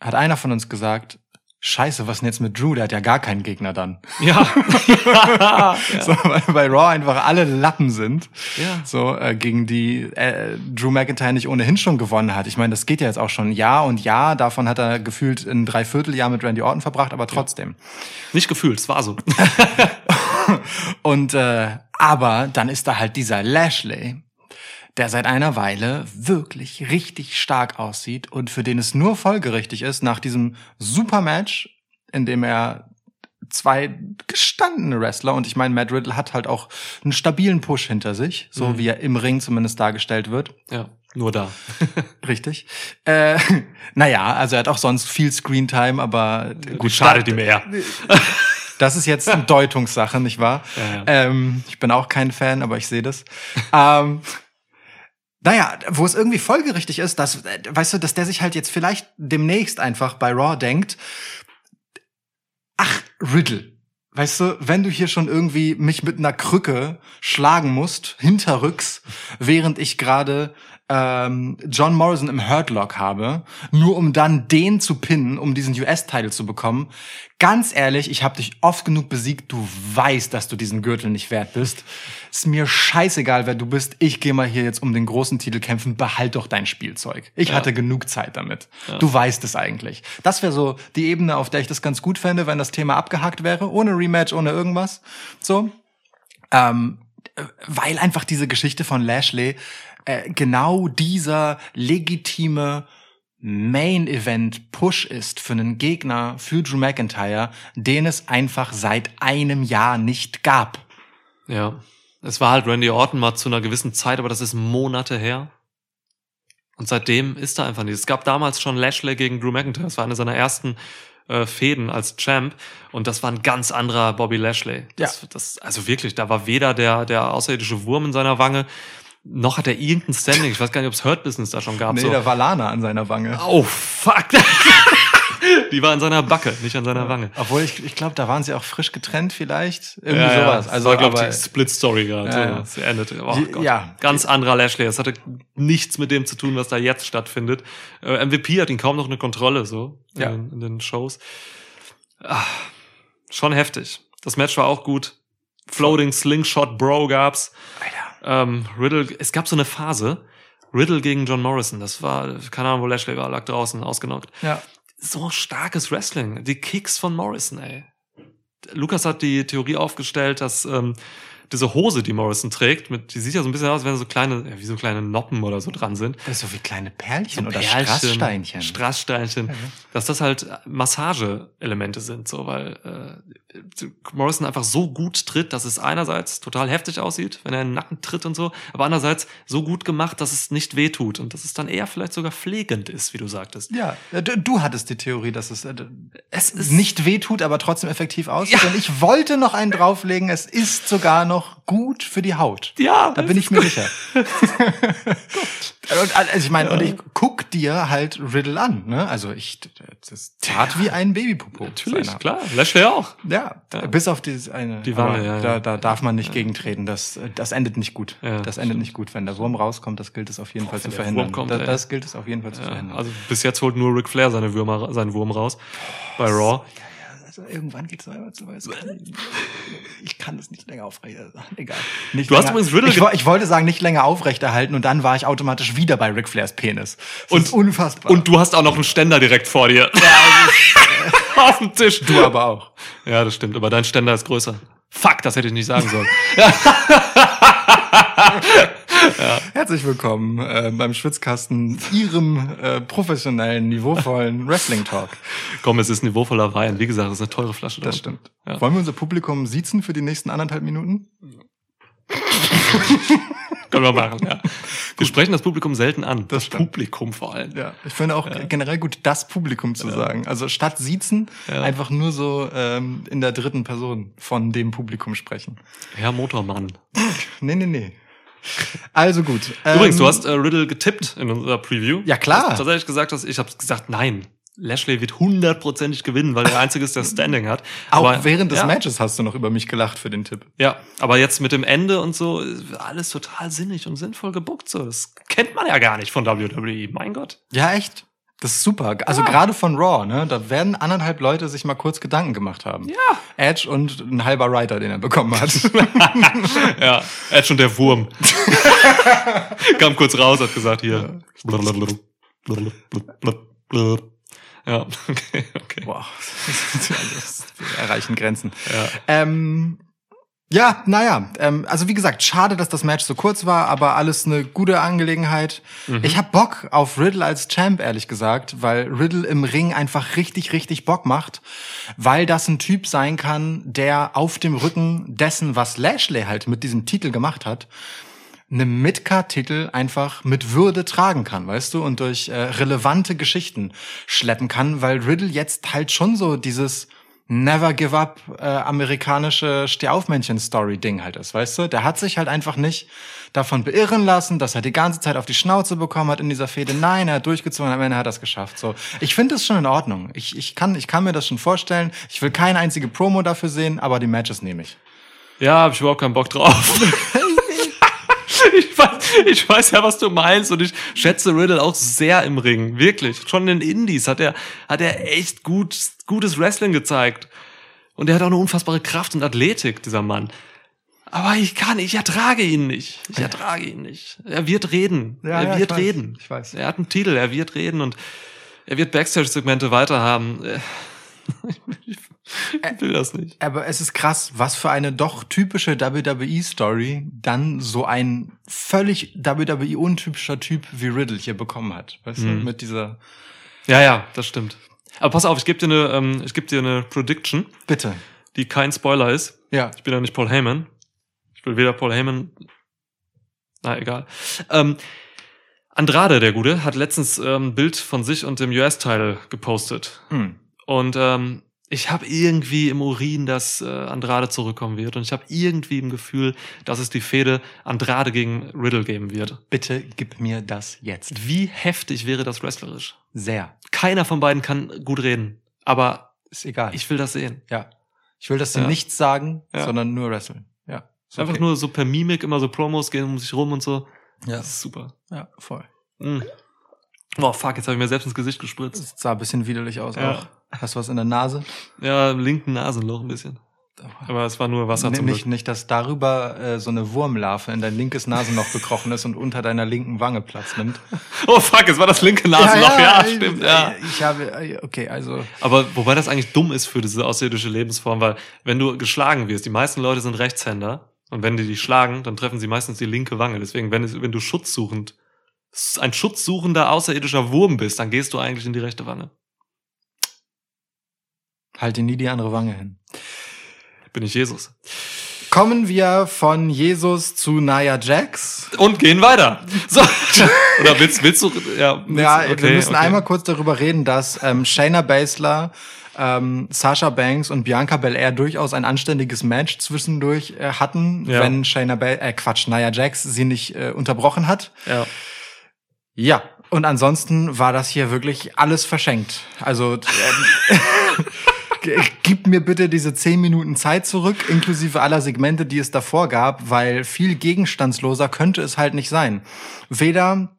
Hat einer von uns gesagt, scheiße, was denn jetzt mit Drew? Der hat ja gar keinen Gegner dann. Ja. ja. So, weil bei Raw einfach alle Lappen sind. Ja. So, äh, gegen die äh, Drew McIntyre nicht ohnehin schon gewonnen hat. Ich meine, das geht ja jetzt auch schon Jahr und Jahr. Davon hat er gefühlt ein Dreivierteljahr mit Randy Orton verbracht, aber trotzdem. Ja. Nicht gefühlt, es war so. und äh, aber dann ist da halt dieser Lashley, der seit einer Weile wirklich richtig stark aussieht und für den es nur folgerichtig ist, nach diesem Supermatch, in dem er zwei gestandene Wrestler, und ich meine, Matt Riddle hat halt auch einen stabilen Push hinter sich, so mhm. wie er im Ring zumindest dargestellt wird. Ja, nur da. richtig. Äh, naja, also er hat auch sonst viel Screentime, aber gut, schadet ihm eher. Das ist jetzt eine Deutungssache, nicht wahr? Ja, ja. Ähm, ich bin auch kein Fan, aber ich sehe das. Ähm, Naja, wo es irgendwie folgerichtig ist, dass, weißt du, dass der sich halt jetzt vielleicht demnächst einfach bei Raw denkt, ach, Riddle, weißt du, wenn du hier schon irgendwie mich mit einer Krücke schlagen musst, hinterrücks, während ich gerade ähm, John Morrison im Hurtlock habe, nur um dann den zu pinnen, um diesen U S-Title zu bekommen. Ganz ehrlich, ich habe dich oft genug besiegt, du weißt, dass du diesen Gürtel nicht wert bist. Ist mir scheißegal, wer du bist. Ich gehe mal hier jetzt um den großen Titel kämpfen. Behalt doch dein Spielzeug. Ich ja. hatte genug Zeit damit. Ja. Du weißt es eigentlich. Das wäre so die Ebene, auf der ich das ganz gut fände, wenn das Thema abgehakt wäre. Ohne Rematch, ohne irgendwas. So. Ähm, weil einfach diese Geschichte von Lashley äh, genau dieser legitime Main-Event-Push ist für einen Gegner, für Drew McIntyre, den es einfach seit einem Jahr nicht gab. Ja. Es war halt Randy Orton mal zu einer gewissen Zeit, aber das ist Monate her. Und seitdem ist da einfach nichts. Es gab damals schon Lashley gegen Drew McIntyre. Das war eine seiner ersten äh, Fäden als Champ. Und das war ein ganz anderer Bobby Lashley. Das, ja. das, also wirklich, da war weder der, der außerirdische Wurm in seiner Wange, noch hat er irgendein Standing. Ich weiß gar nicht, ob es Hurt Business da schon gab. Nee, so. Der war Lana an seiner Wange. Oh, fuck. Die war an seiner Backe, nicht an seiner Wange. Obwohl, ich, ich glaube, da waren sie auch frisch getrennt vielleicht. Irgendwie ja, sowas. Ja, also war, glaube ich, die Split-Story gerade. Ja, ja. Sie endete. Oh Gott. Ja. Ganz anderer Lashley. Das hatte nichts mit dem zu tun, was da jetzt stattfindet. Äh, M V P hat ihn kaum noch eine Kontrolle so in, ja. den, in den Shows. Ach, schon heftig. Das Match war auch gut. Floating Slingshot Bro gab's. Alter. Ähm, Riddle, es gab so eine Phase. Riddle gegen John Morrison. Das war, keine Ahnung, wo Lashley war, lag draußen, ausgenockt. Ja. So starkes Wrestling. Die Kicks von Morrison, ey. Lukas hat die Theorie aufgestellt, dass ähm, diese Hose, die Morrison trägt, mit, die sieht ja so ein bisschen aus, als wenn so kleine, wie so kleine Noppen oder so dran sind. So wie kleine Perlchen so oder Perlchen, Strasssteinchen. Strasssteinchen. Mhm. Dass das halt Massageelemente sind, so, weil äh, Morrison einfach so gut tritt, dass es einerseits total heftig aussieht, wenn er in den Nacken tritt und so, aber andererseits so gut gemacht, dass es nicht wehtut und dass es dann eher vielleicht sogar pflegend ist, wie du sagtest. Ja, du, du hattest die Theorie, dass es, äh, es ist nicht wehtut, aber trotzdem effektiv aussieht. Ja. Und ich wollte noch einen drauflegen, es ist sogar noch noch gut für die Haut. Ja, da bin ich mir gut. sicher. und, also ich meine, ja. und ich guck dir halt Riddle an, ne? Also ich, das tat ja. wie ein Babypopo. Natürlich, seiner. Klar. Lashley auch. Ja, ja, bis auf dieses eine. Die Wange, ja, da, da darf man nicht ja. gegentreten. Das, das endet nicht gut. Ja, das endet stimmt. nicht gut, wenn der Wurm rauskommt. Das gilt es auf jeden Boah, Fall zu verhindern. Kommt, das, das gilt es auf jeden Fall ja. zu verhindern. Also bis jetzt holt nur Ric Flair seine Würmer, seinen Wurm raus bei Raw. Also irgendwann geht's selber zu, weil ich kann das nicht länger aufrechterhalten. Egal. Nicht du länger, hast übrigens Riddle. Ich, ich wollte sagen, nicht länger aufrechterhalten und dann war ich automatisch wieder bei Ric Flairs Penis. Das und, ist unfassbar. Und du hast auch noch einen Ständer direkt vor dir. Ja, also, auf dem Tisch. Du aber auch. Ja, das stimmt. Aber dein Ständer ist größer. Fuck, das hätte ich nicht sagen sollen. Ja. Herzlich willkommen äh, beim Schwitzkasten, Ihrem äh, professionellen, niveauvollen Wrestling-Talk. Komm, es ist niveauvoller Wein. Wie gesagt, es ist eine teure Flasche. Das dort. Stimmt. Ja. Wollen wir unser Publikum siezen für die nächsten anderthalb Minuten? Können wir machen, ja. Wir sprechen das Publikum selten an. Das, das Publikum vor allem. Ja, ich finde auch ja. generell gut, das Publikum zu ja. sagen. Also statt siezen, ja. einfach nur so ähm, in der dritten Person von dem Publikum sprechen. Herr Motormann. Nee, nee, nee. Also gut. Übrigens, ähm, du hast äh, Riddle getippt in unserer Preview. Ja, klar. Du hast tatsächlich gesagt, dass ich habe gesagt, nein. Lashley wird hundertprozentig gewinnen, weil der Einzige ist, der Standing hat. Auch aber, während des ja. Matches hast du noch über mich gelacht für den Tipp. Ja, aber jetzt mit dem Ende und so, alles total sinnig und sinnvoll gebuckt. So. Das kennt man ja gar nicht von W W E, mein Gott. Ja, echt. Das ist super. Also ja. gerade von Raw, ne? Da werden anderthalb Leute sich mal kurz Gedanken gemacht haben. Ja. Edge und ein halber Writer, den er bekommen hat. Ja, Edge und der Wurm. Kam kurz raus, hat gesagt, hier. Ja. Ja, okay, okay. Boah, wir erreichen Grenzen. Ja, ähm, ja naja, ähm, also wie gesagt, schade, dass das Match so kurz war, aber alles eine gute Angelegenheit. Mhm. Ich hab Bock auf Riddle als Champ, ehrlich gesagt, weil Riddle im Ring einfach richtig, richtig Bock macht, weil das ein Typ sein kann, der auf dem Rücken dessen, was Lashley halt mit diesem Titel gemacht hat, einen Midcard-Titel einfach mit Würde tragen kann, weißt du, und durch äh, relevante Geschichten schleppen kann, weil Riddle jetzt halt schon so dieses Never-Give-Up äh, amerikanische Stehaufmännchen-Story-Ding halt ist, weißt du. Der hat sich halt einfach nicht davon beirren lassen, dass er die ganze Zeit auf die Schnauze bekommen hat in dieser Fehde. Nein, er hat durchgezogen, am Ende hat er es geschafft. So, ich finde das schon in Ordnung. Ich, ich, kann, ich kann mir das schon vorstellen. Ich will keine einzige Promo dafür sehen, aber die Matches nehme ich. Ja, hab ich überhaupt keinen Bock drauf. Ich weiß, ich weiß ja, was du meinst, und ich schätze Riddle auch sehr im Ring, wirklich. Schon in den Indies hat er hat er echt gut gutes Wrestling gezeigt, und er hat auch eine unfassbare Kraft und Athletik, dieser Mann. Aber ich kann, ich ertrage ihn nicht. Ich ertrage ihn nicht. Er wird reden. Ja, er wird ja, ich reden. Weiß, ich weiß. Er hat einen Titel. Er wird reden, und er wird Backstage-Segmente weiterhaben. Ich will das nicht. Aber es ist krass, was für eine doch typische W W E-Story dann so ein völlig W W E-untypischer Typ wie Riddle hier bekommen hat. Weißt mhm. du, mit dieser... Ja, ja, das stimmt. Aber pass auf, ich gebe dir eine ähm, ich geb dir eine Prediction. Bitte. Die kein Spoiler ist. Ja. Ich bin ja nicht Paul Heyman. Ich will weder Paul Heyman... Na, egal. Ähm, Andrade, der Gute, hat letztens ähm, ein Bild von sich und dem U S-Title gepostet. Mhm. Und... ähm, ich habe irgendwie im Urin, dass äh, Andrade zurückkommen wird. Und ich habe irgendwie im Gefühl, dass es die Fehde Andrade gegen Riddle geben wird. Bitte gib mir das jetzt. Wie heftig wäre das wrestlerisch? Sehr. Keiner von beiden kann gut reden. Aber ist egal. Ich will das sehen. Ja. Ich will, dass sie ja. nichts sagen, ja. sondern nur wrestlen. Ja. Ist einfach okay. nur so per Mimik, immer so Promos gehen um sich rum und so. Ja. Das ist super. Ja, voll. Mhm. Boah, fuck, jetzt habe ich mir selbst ins Gesicht gespritzt. Das sah ein bisschen widerlich aus ja. auch. Hast du was in der Nase? Ja, im linken Nasenloch ein bisschen. Aber es war nur Wasser zum Glück. Nicht, nicht, dass darüber äh, so eine Wurmlarve in dein linkes Nasenloch gekrochen ist und unter deiner linken Wange Platz nimmt. Oh fuck, es war das linke Nasenloch. Ja, ja, ja stimmt. Ich, ja. ich habe, okay, also. Aber wobei das eigentlich dumm ist für diese außerirdische Lebensform, weil wenn du geschlagen wirst, die meisten Leute sind Rechtshänder, und wenn die dich schlagen, dann treffen sie meistens die linke Wange. Deswegen, wenn, es, wenn du schutzsuchend, ein schutzsuchender außerirdischer Wurm bist, dann gehst du eigentlich in die rechte Wange. Halte nie die andere Wange hin. Bin ich Jesus. Kommen wir von Jesus zu Nia Jax. Und gehen weiter. So. Oder willst, willst du... Ja, willst, ja okay, wir müssen okay. einmal kurz darüber reden, dass ähm, Shayna Baszler, ähm, Sasha Banks und Bianca Belair durchaus ein anständiges Match zwischendurch äh, hatten, ja. wenn Shayna Ba- äh, Quatsch, Nia Jax sie nicht äh, unterbrochen hat. Ja. Ja. Und ansonsten war das hier wirklich alles verschenkt. Also... Ähm, Gib mir bitte diese zehn Minuten Zeit zurück, inklusive aller Segmente, die es davor gab, weil viel gegenstandsloser könnte es halt nicht sein. Weder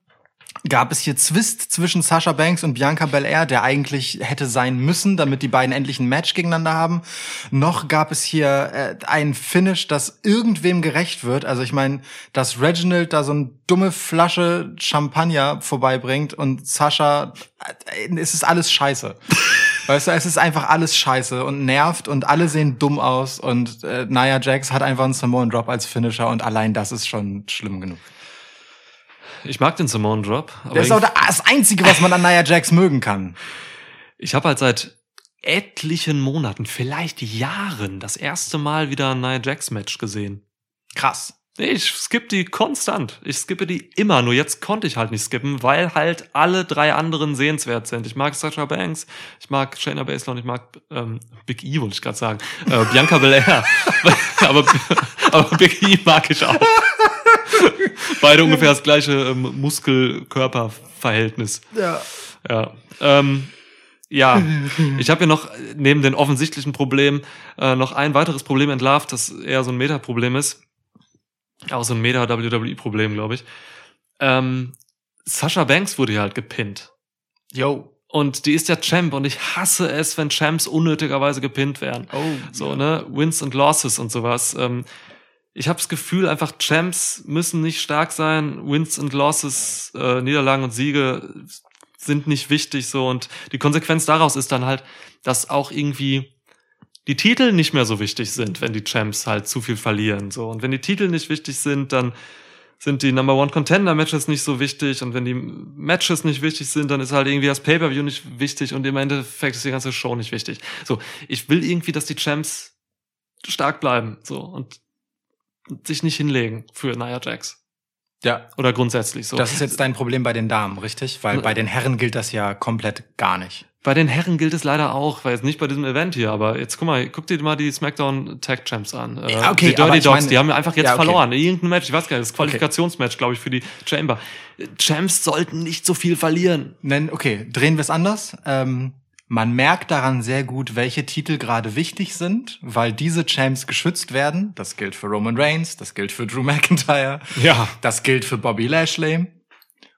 gab es hier Zwist zwischen Sasha Banks und Bianca Belair, der eigentlich hätte sein müssen, damit die beiden endlich ein Match gegeneinander haben. Noch gab es hier äh, ein Finish, das irgendwem gerecht wird. Also ich meine, dass Reginald da so eine dumme Flasche Champagner vorbeibringt und Sasha, äh, es ist alles scheiße. Weißt du, es ist einfach alles scheiße und nervt und alle sehen dumm aus und äh, Nia Jax hat einfach einen Samoan Drop als Finisher und allein das ist schon schlimm genug. Ich mag den Samoan Drop. Aber das ist auch das Einzige, was man an Nia Jax mögen kann. Ich habe halt seit etlichen Monaten, vielleicht Jahren, das erste Mal wieder ein Nia Jax Match gesehen. Krass. Ich skippe die konstant. Ich skippe die immer. Nur jetzt konnte ich halt nicht skippen, weil halt alle drei anderen sehenswert sind. Ich mag Sasha Banks, ich mag Shayna Baszler und ich mag ähm, Big E, wollte ich gerade sagen. Äh, Bianca Belair. aber, aber Big E mag ich auch. Beide ungefähr das gleiche ähm, Muskel-Körper-Verhältnis. Ja. Ja. Ähm, ja. Ich habe hier noch neben den offensichtlichen Problemen äh, noch ein weiteres Problem entlarvt, das eher so ein Meta-Problem ist. Auch so ein Meta-W W E-Problem, glaube ich. Ähm, Sasha Banks wurde hier halt gepinnt. Yo. Und die ist ja Champ und ich hasse es, wenn Champs unnötigerweise gepinnt werden. Oh. So, yeah. ne? Wins and Losses und sowas. Ähm, ich habe das Gefühl, einfach Champs müssen nicht stark sein. Wins and Losses, äh, Niederlagen und Siege sind nicht wichtig, so. Und die Konsequenz daraus ist dann halt, dass auch irgendwie die Titel nicht mehr so wichtig sind, wenn die Champs halt zu viel verlieren, so. Und wenn die Titel nicht wichtig sind, dann sind die Number One Contender Matches nicht so wichtig. Und wenn die Matches nicht wichtig sind, dann ist halt irgendwie das Pay-Per-View nicht wichtig. Und im Endeffekt ist die ganze Show nicht wichtig. So. Ich will irgendwie, dass die Champs stark bleiben, so. Und sich nicht hinlegen für Nia Jax. Ja. Oder grundsätzlich so. Das ist jetzt dein Problem bei den Damen, richtig? Weil bei den Herren gilt das ja komplett gar nicht. Bei den Herren gilt es leider auch, weil jetzt nicht bei diesem Event hier, aber jetzt guck mal, guck dir mal die SmackDown Tag Champs an. Äh, okay, die Dirty Dogs, die haben einfach jetzt ja, okay. verloren. Irgendein Match, ich weiß gar nicht, das Qualifikationsmatch, okay. glaube ich, für die Chamber. Champs sollten nicht so viel verlieren. Nein, okay, drehen wir es anders. Ähm, man merkt daran sehr gut, welche Titel gerade wichtig sind, weil diese Champs geschützt werden. Das gilt für Roman Reigns, das gilt für Drew McIntyre, ja. das gilt für Bobby Lashley.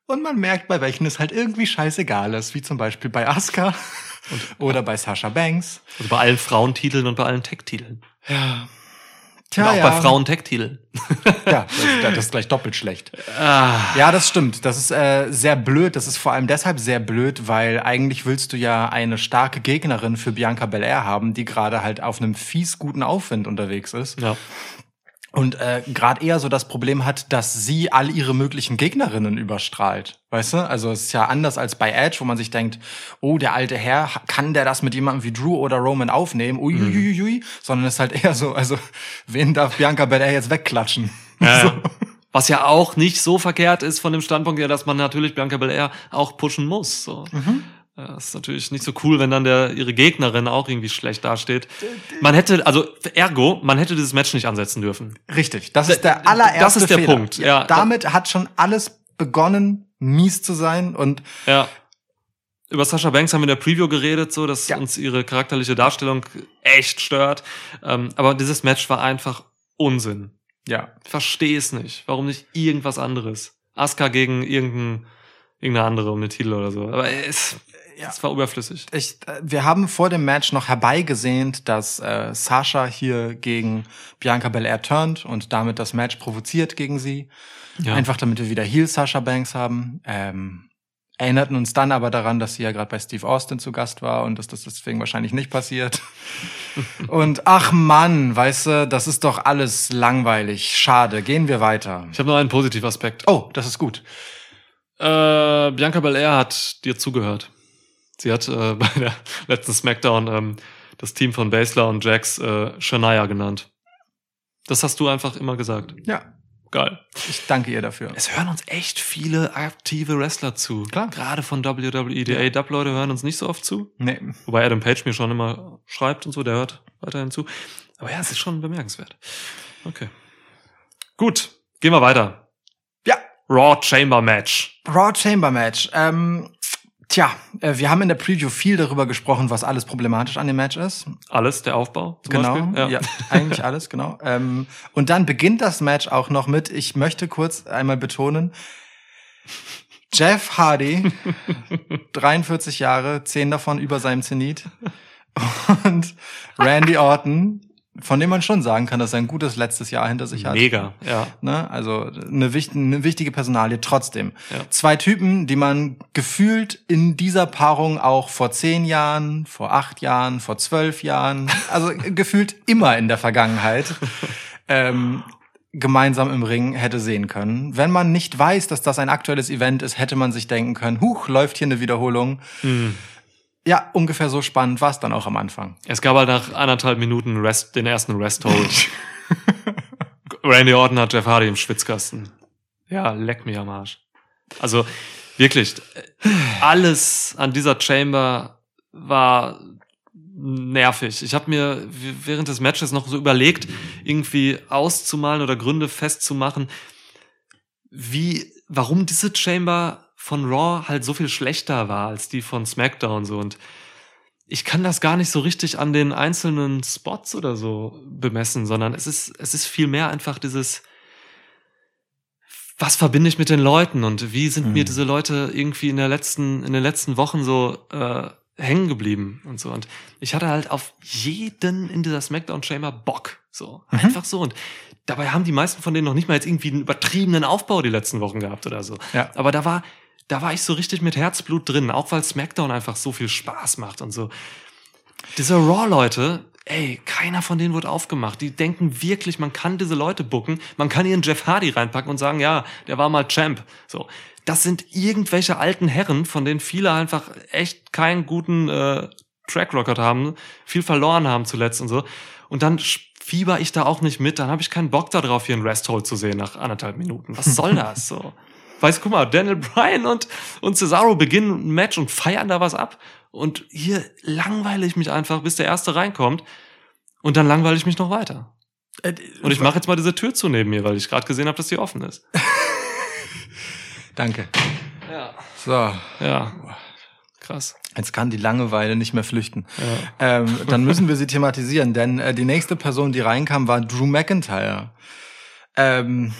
Und man merkt, bei welchen es halt irgendwie scheißegal ist, wie zum Beispiel bei Asuka und, oder bei Sasha Banks. Also bei allen Frauentiteln und bei allen Tech-Titeln. Ja. Tja, und auch ja. bei Frauen-Tech-Titeln. Ja, das, das ist gleich doppelt schlecht. Ah. Ja, das stimmt. Das ist äh, sehr blöd. Das ist vor allem deshalb sehr blöd, weil eigentlich willst du ja eine starke Gegnerin für Bianca Belair haben, die gerade halt auf einem fies guten Aufwind unterwegs ist. Ja. Und äh, gerade eher so das Problem hat, dass sie all ihre möglichen Gegnerinnen überstrahlt, weißt du? Also es ist ja anders als bei Edge, wo man sich denkt, oh, der alte Herr, kann der das mit jemandem wie Drew oder Roman aufnehmen? Ui, ui, ui, ui. Sondern es ist halt eher so, also wen darf Bianca Belair jetzt wegklatschen? Ja. So. Was ja auch nicht so verkehrt ist von dem Standpunkt her, dass man natürlich Bianca Belair auch pushen muss, so. Mhm. Das ist natürlich nicht so cool, wenn dann der ihre Gegnerin auch irgendwie schlecht dasteht. Man hätte, also ergo, man hätte dieses Match nicht ansetzen dürfen. Richtig, das ist der allererste Das ist der Fehler. Punkt. Ja, damit hat schon alles begonnen, mies zu sein. Und ja. Über Sasha Banks haben wir in der Preview geredet, so dass ja. uns ihre charakterliche Darstellung echt stört. Aber dieses Match war einfach Unsinn. Ja. Ich verstehe es nicht. Warum nicht irgendwas anderes? Asuka gegen irgendein, irgendeine andere um den Titel oder so. Aber es... Ja. Das war überflüssig. Ich, wir haben vor dem Match noch herbeigesehnt, dass äh, Sasha hier gegen Bianca Belair turnt und damit das Match provoziert gegen sie. Ja. Einfach damit wir wieder Heel Sasha Banks haben. Ähm, erinnerten uns dann aber daran, dass sie ja gerade bei Steve Austin zu Gast war und dass das deswegen wahrscheinlich nicht passiert. Und ach Mann, weißt du, das ist doch alles langweilig. Schade, gehen wir weiter. Ich habe noch einen positiven Aspekt. Oh, das ist gut. Äh, Bianca Belair hat dir zugehört. Sie hat äh, bei der letzten SmackDown ähm, das Team von Baszler und Jax äh, Shania genannt. Das hast du einfach immer gesagt. Ja. Geil. Ich danke ihr dafür. Es hören uns echt viele aktive Wrestler zu. Klar. Gerade von W W E. Die A E W-Leute hören uns nicht so oft zu. Nee. Wobei Adam Page mir schon immer schreibt und so, der hört weiterhin zu. Aber ja, es ist schon bemerkenswert. Okay. Gut, gehen wir weiter. Ja. Raw Chamber Match. Raw Chamber Match. Ähm... Tja, wir haben in der Preview viel darüber gesprochen, was alles problematisch an dem Match ist. Alles, der Aufbau zum genau, Beispiel. Ja. Ja, eigentlich alles, genau. Und dann beginnt das Match auch noch mit, ich möchte kurz einmal betonen, Jeff Hardy, dreiundvierzig Jahre, zehn davon über seinem Zenit. Und Randy Orton, von dem man schon sagen kann, dass er ein gutes letztes Jahr hinter sich hat. Mega, ja. Ne? Also eine, wicht- eine wichtige Personalie trotzdem. Ja. Zwei Typen, die man gefühlt in dieser Paarung auch vor zehn Jahren, vor acht Jahren, vor zwölf Jahren, also gefühlt immer in der Vergangenheit, ähm, gemeinsam im Ring hätte sehen können. Wenn man nicht weiß, dass das ein aktuelles Event ist, hätte man sich denken können, huch, läuft hier eine Wiederholung. Mhm. Ja, ungefähr so spannend war es dann auch am Anfang. Es gab halt nach anderthalb Minuten Rest, den ersten Rest-Hold. Randy Orton hat Jeff Hardy im Schwitzkasten. Ja, leck mich am Arsch. Also wirklich, alles an dieser Chamber war nervig. Ich habe mir während des Matches noch so überlegt, irgendwie auszumalen oder Gründe festzumachen, wie, warum diese Chamber von Raw halt so viel schlechter war als die von SmackDown so, und ich kann das gar nicht so richtig an den einzelnen Spots oder so bemessen, sondern es ist es ist vielmehr einfach dieses, was verbinde ich mit den Leuten und wie sind mhm. mir diese Leute irgendwie in der letzten in den letzten Wochen so äh, hängen geblieben und so, und ich hatte halt auf jeden in dieser SmackDown Chamber Bock so mhm. einfach so, und dabei haben die meisten von denen noch nicht mal jetzt irgendwie einen übertriebenen Aufbau die letzten Wochen gehabt oder so, ja. aber da war Da war ich so richtig mit Herzblut drin, auch weil SmackDown einfach so viel Spaß macht und so. Diese Raw-Leute, ey, keiner von denen wird aufgemacht. Die denken wirklich, man kann diese Leute booken, man kann ihren Jeff Hardy reinpacken und sagen, ja, der war mal Champ. So, das sind irgendwelche alten Herren, von denen viele einfach echt keinen guten äh, Track-Record haben, viel verloren haben zuletzt und so. Und dann fieber ich da auch nicht mit, dann habe ich keinen Bock darauf, hier einen Rest-Hold zu sehen nach anderthalb Minuten. Was soll das so? Weißt du, guck mal, Daniel Bryan und, und Cesaro beginnen ein Match und feiern da was ab. Und hier langweile ich mich einfach, bis der Erste reinkommt. Und dann langweile ich mich noch weiter. Und ich mache jetzt mal diese Tür zu neben mir, weil ich gerade gesehen habe, dass die offen ist. Danke. Ja. So. Ja. Krass. Jetzt kann die Langeweile nicht mehr flüchten. Ja. Ähm, dann müssen wir sie thematisieren, denn äh, die nächste Person, die reinkam, war Drew McIntyre. Ähm...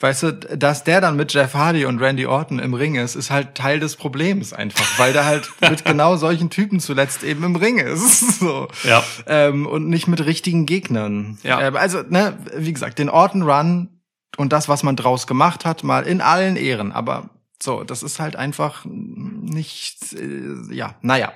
Weißt du, dass der dann mit Jeff Hardy und Randy Orton im Ring ist, ist halt Teil des Problems einfach, weil der halt mit genau solchen Typen zuletzt eben im Ring ist. So. Ja. Ähm, und nicht mit richtigen Gegnern. Ja. Ähm, also, ne, wie gesagt, den Orton-Run und das, was man draus gemacht hat, mal in allen Ehren, aber so, das ist halt einfach nicht, äh, ja, naja.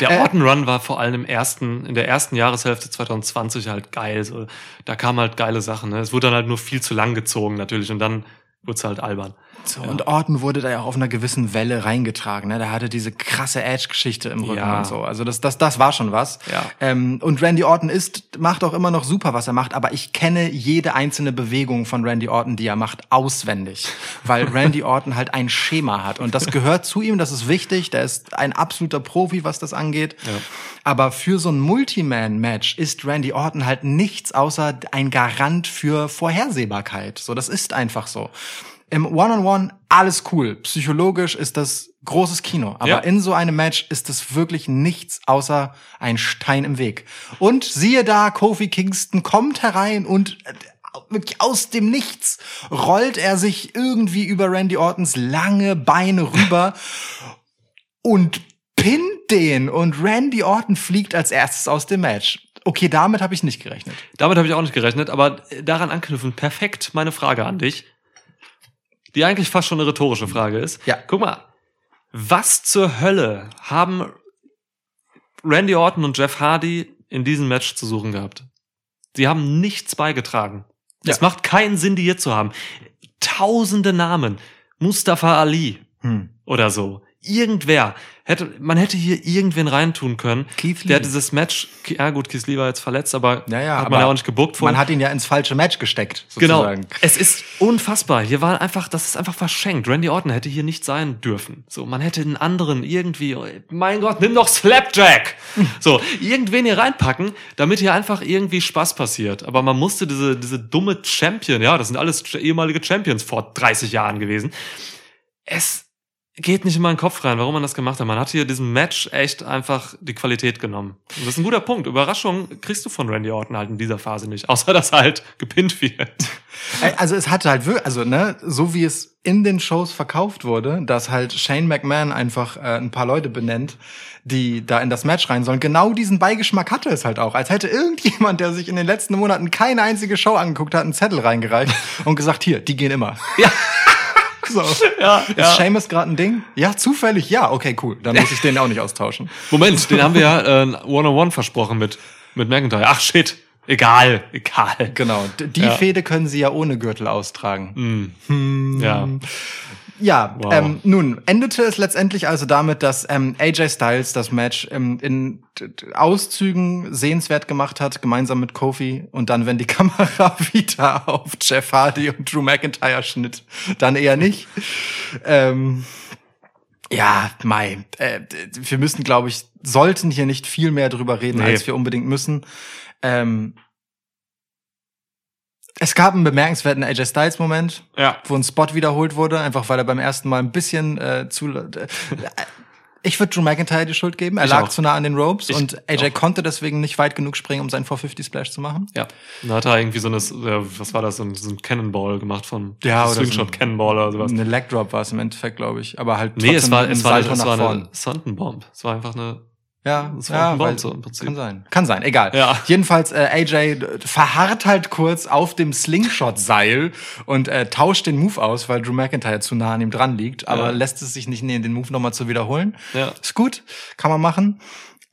Der äh, Orton-Run war vor allem im ersten, in der ersten Jahreshälfte zwanzig zwanzig halt geil. So, da kamen halt geile Sachen. Ne? Es wurde dann halt nur viel zu lang gezogen natürlich und dann wurde es halt albern. So, ja. Und Orton wurde da ja auch auf einer gewissen Welle reingetragen. Ne? Da hatte diese krasse Edge-Geschichte im Rücken ja. und so. Also das, das, das war schon was. Ja. Ähm, und Randy Orton ist, macht auch immer noch super, was er macht. Aber ich kenne jede einzelne Bewegung von Randy Orton, die er macht, auswendig. Weil Randy Orton halt ein Schema hat. Und das gehört zu ihm, das ist wichtig. Der ist ein absoluter Profi, was das angeht. Ja. Aber für so ein Multiman-Match ist Randy Orton halt nichts außer ein Garant für Vorhersehbarkeit. So, das ist einfach so. Im One-on-One alles cool. Psychologisch ist das großes Kino. Aber ja. in so einem Match ist das wirklich nichts außer ein Stein im Weg. Und siehe da, Kofi Kingston kommt herein und aus dem Nichts rollt er sich irgendwie über Randy Ortons lange Beine rüber und pinnt den. Und Randy Orton fliegt als erstes aus dem Match. Okay, damit habe ich nicht gerechnet. Damit habe ich auch nicht gerechnet, aber daran anknüpfend perfekt meine Frage an dich, die eigentlich fast schon eine rhetorische Frage ist. Ja. Guck mal, was zur Hölle haben Randy Orton und Jeff Hardy in diesem Match zu suchen gehabt? Sie haben nichts beigetragen. Ja. Es macht keinen Sinn, die hier zu haben. Tausende Namen. Mustafa Ali hm. oder so. Irgendwer. Hätte, man hätte hier irgendwen reintun können. Keith Lee. Der hat dieses Match, ja gut, Keith Lee war jetzt verletzt, aber ja, ja, hat man ja auch nicht gebookt vor. Man hat ihn ja ins falsche Match gesteckt, sozusagen. Genau. Es ist unfassbar. Hier war einfach, das ist einfach verschenkt. Randy Orton hätte hier nicht sein dürfen. So, man hätte einen anderen irgendwie, mein Gott, nimm doch Slapjack! So, irgendwen hier reinpacken, damit hier einfach irgendwie Spaß passiert. Aber man musste diese, diese dumme Champion, ja, das sind alles ehemalige Champions vor dreißig Jahren gewesen. Es geht nicht in meinen Kopf rein, warum man das gemacht hat. Man hat hier diesem Match echt einfach die Qualität genommen. Und das ist ein guter Punkt. Überraschung kriegst du von Randy Orton halt in dieser Phase nicht, außer dass er halt gepinnt wird. Also es hatte halt wirklich, also ne, so wie es in den Shows verkauft wurde, dass halt Shane McMahon einfach äh, ein paar Leute benennt, die da in das Match rein sollen. Genau diesen Beigeschmack hatte es halt auch. Als hätte irgendjemand, der sich in den letzten Monaten keine einzige Show angeguckt hat, einen Zettel reingereicht und gesagt, hier, die gehen immer. Ja. So. Ja, ist ja. Seamus gerade ein Ding? Ja, zufällig, ja. Okay, cool. Dann muss ich den auch nicht austauschen. Moment, den haben wir ja äh, one-on-one versprochen mit, mit McIntyre. Ach, shit. Egal, egal. Genau. Die ja. Fehde können sie ja ohne Gürtel austragen. Mm. Hm. Ja. Ja, wow. ähm, nun, endete es letztendlich also damit, dass ähm, A J Styles das Match ähm, in Auszügen sehenswert gemacht hat, gemeinsam mit Kofi. Und dann, wenn die Kamera wieder auf Jeff Hardy und Drew McIntyre schnitt, dann eher nicht. ähm, ja, mei, äh, wir müssen, glaube ich, sollten hier nicht viel mehr drüber reden, nee. als wir unbedingt müssen. Ähm, Es gab einen bemerkenswerten A J Styles-Moment, ja. wo ein Spot wiederholt wurde, einfach weil er beim ersten Mal ein bisschen äh, zu... Äh, ich würde Drew McIntyre die Schuld geben. Er ich lag auch. zu nah an den Ropes ich und A J auch. konnte deswegen nicht weit genug springen, um seinen four fifty Splash zu machen. Ja, da hat er irgendwie so eine, was war das, so ein Cannonball gemacht von ja, oder Swingshot so ein, Cannonball oder sowas. Eine Leg Drop war es im Endeffekt, glaube ich. Aber halt trotzdem nee, es war, es war, es war eine Sundenbomb. Es war einfach eine... Ja, ja weil, so im Prinzip. Kann sein. Kann sein, egal. Ja. Jedenfalls, äh, A J verharrt halt kurz auf dem Slingshot-Seil und äh, tauscht den Move aus, weil Drew McIntyre zu nah an ihm dran liegt, aber ja. lässt es sich nicht nehmen, den Move nochmal zu wiederholen. Ja. Ist gut, kann man machen.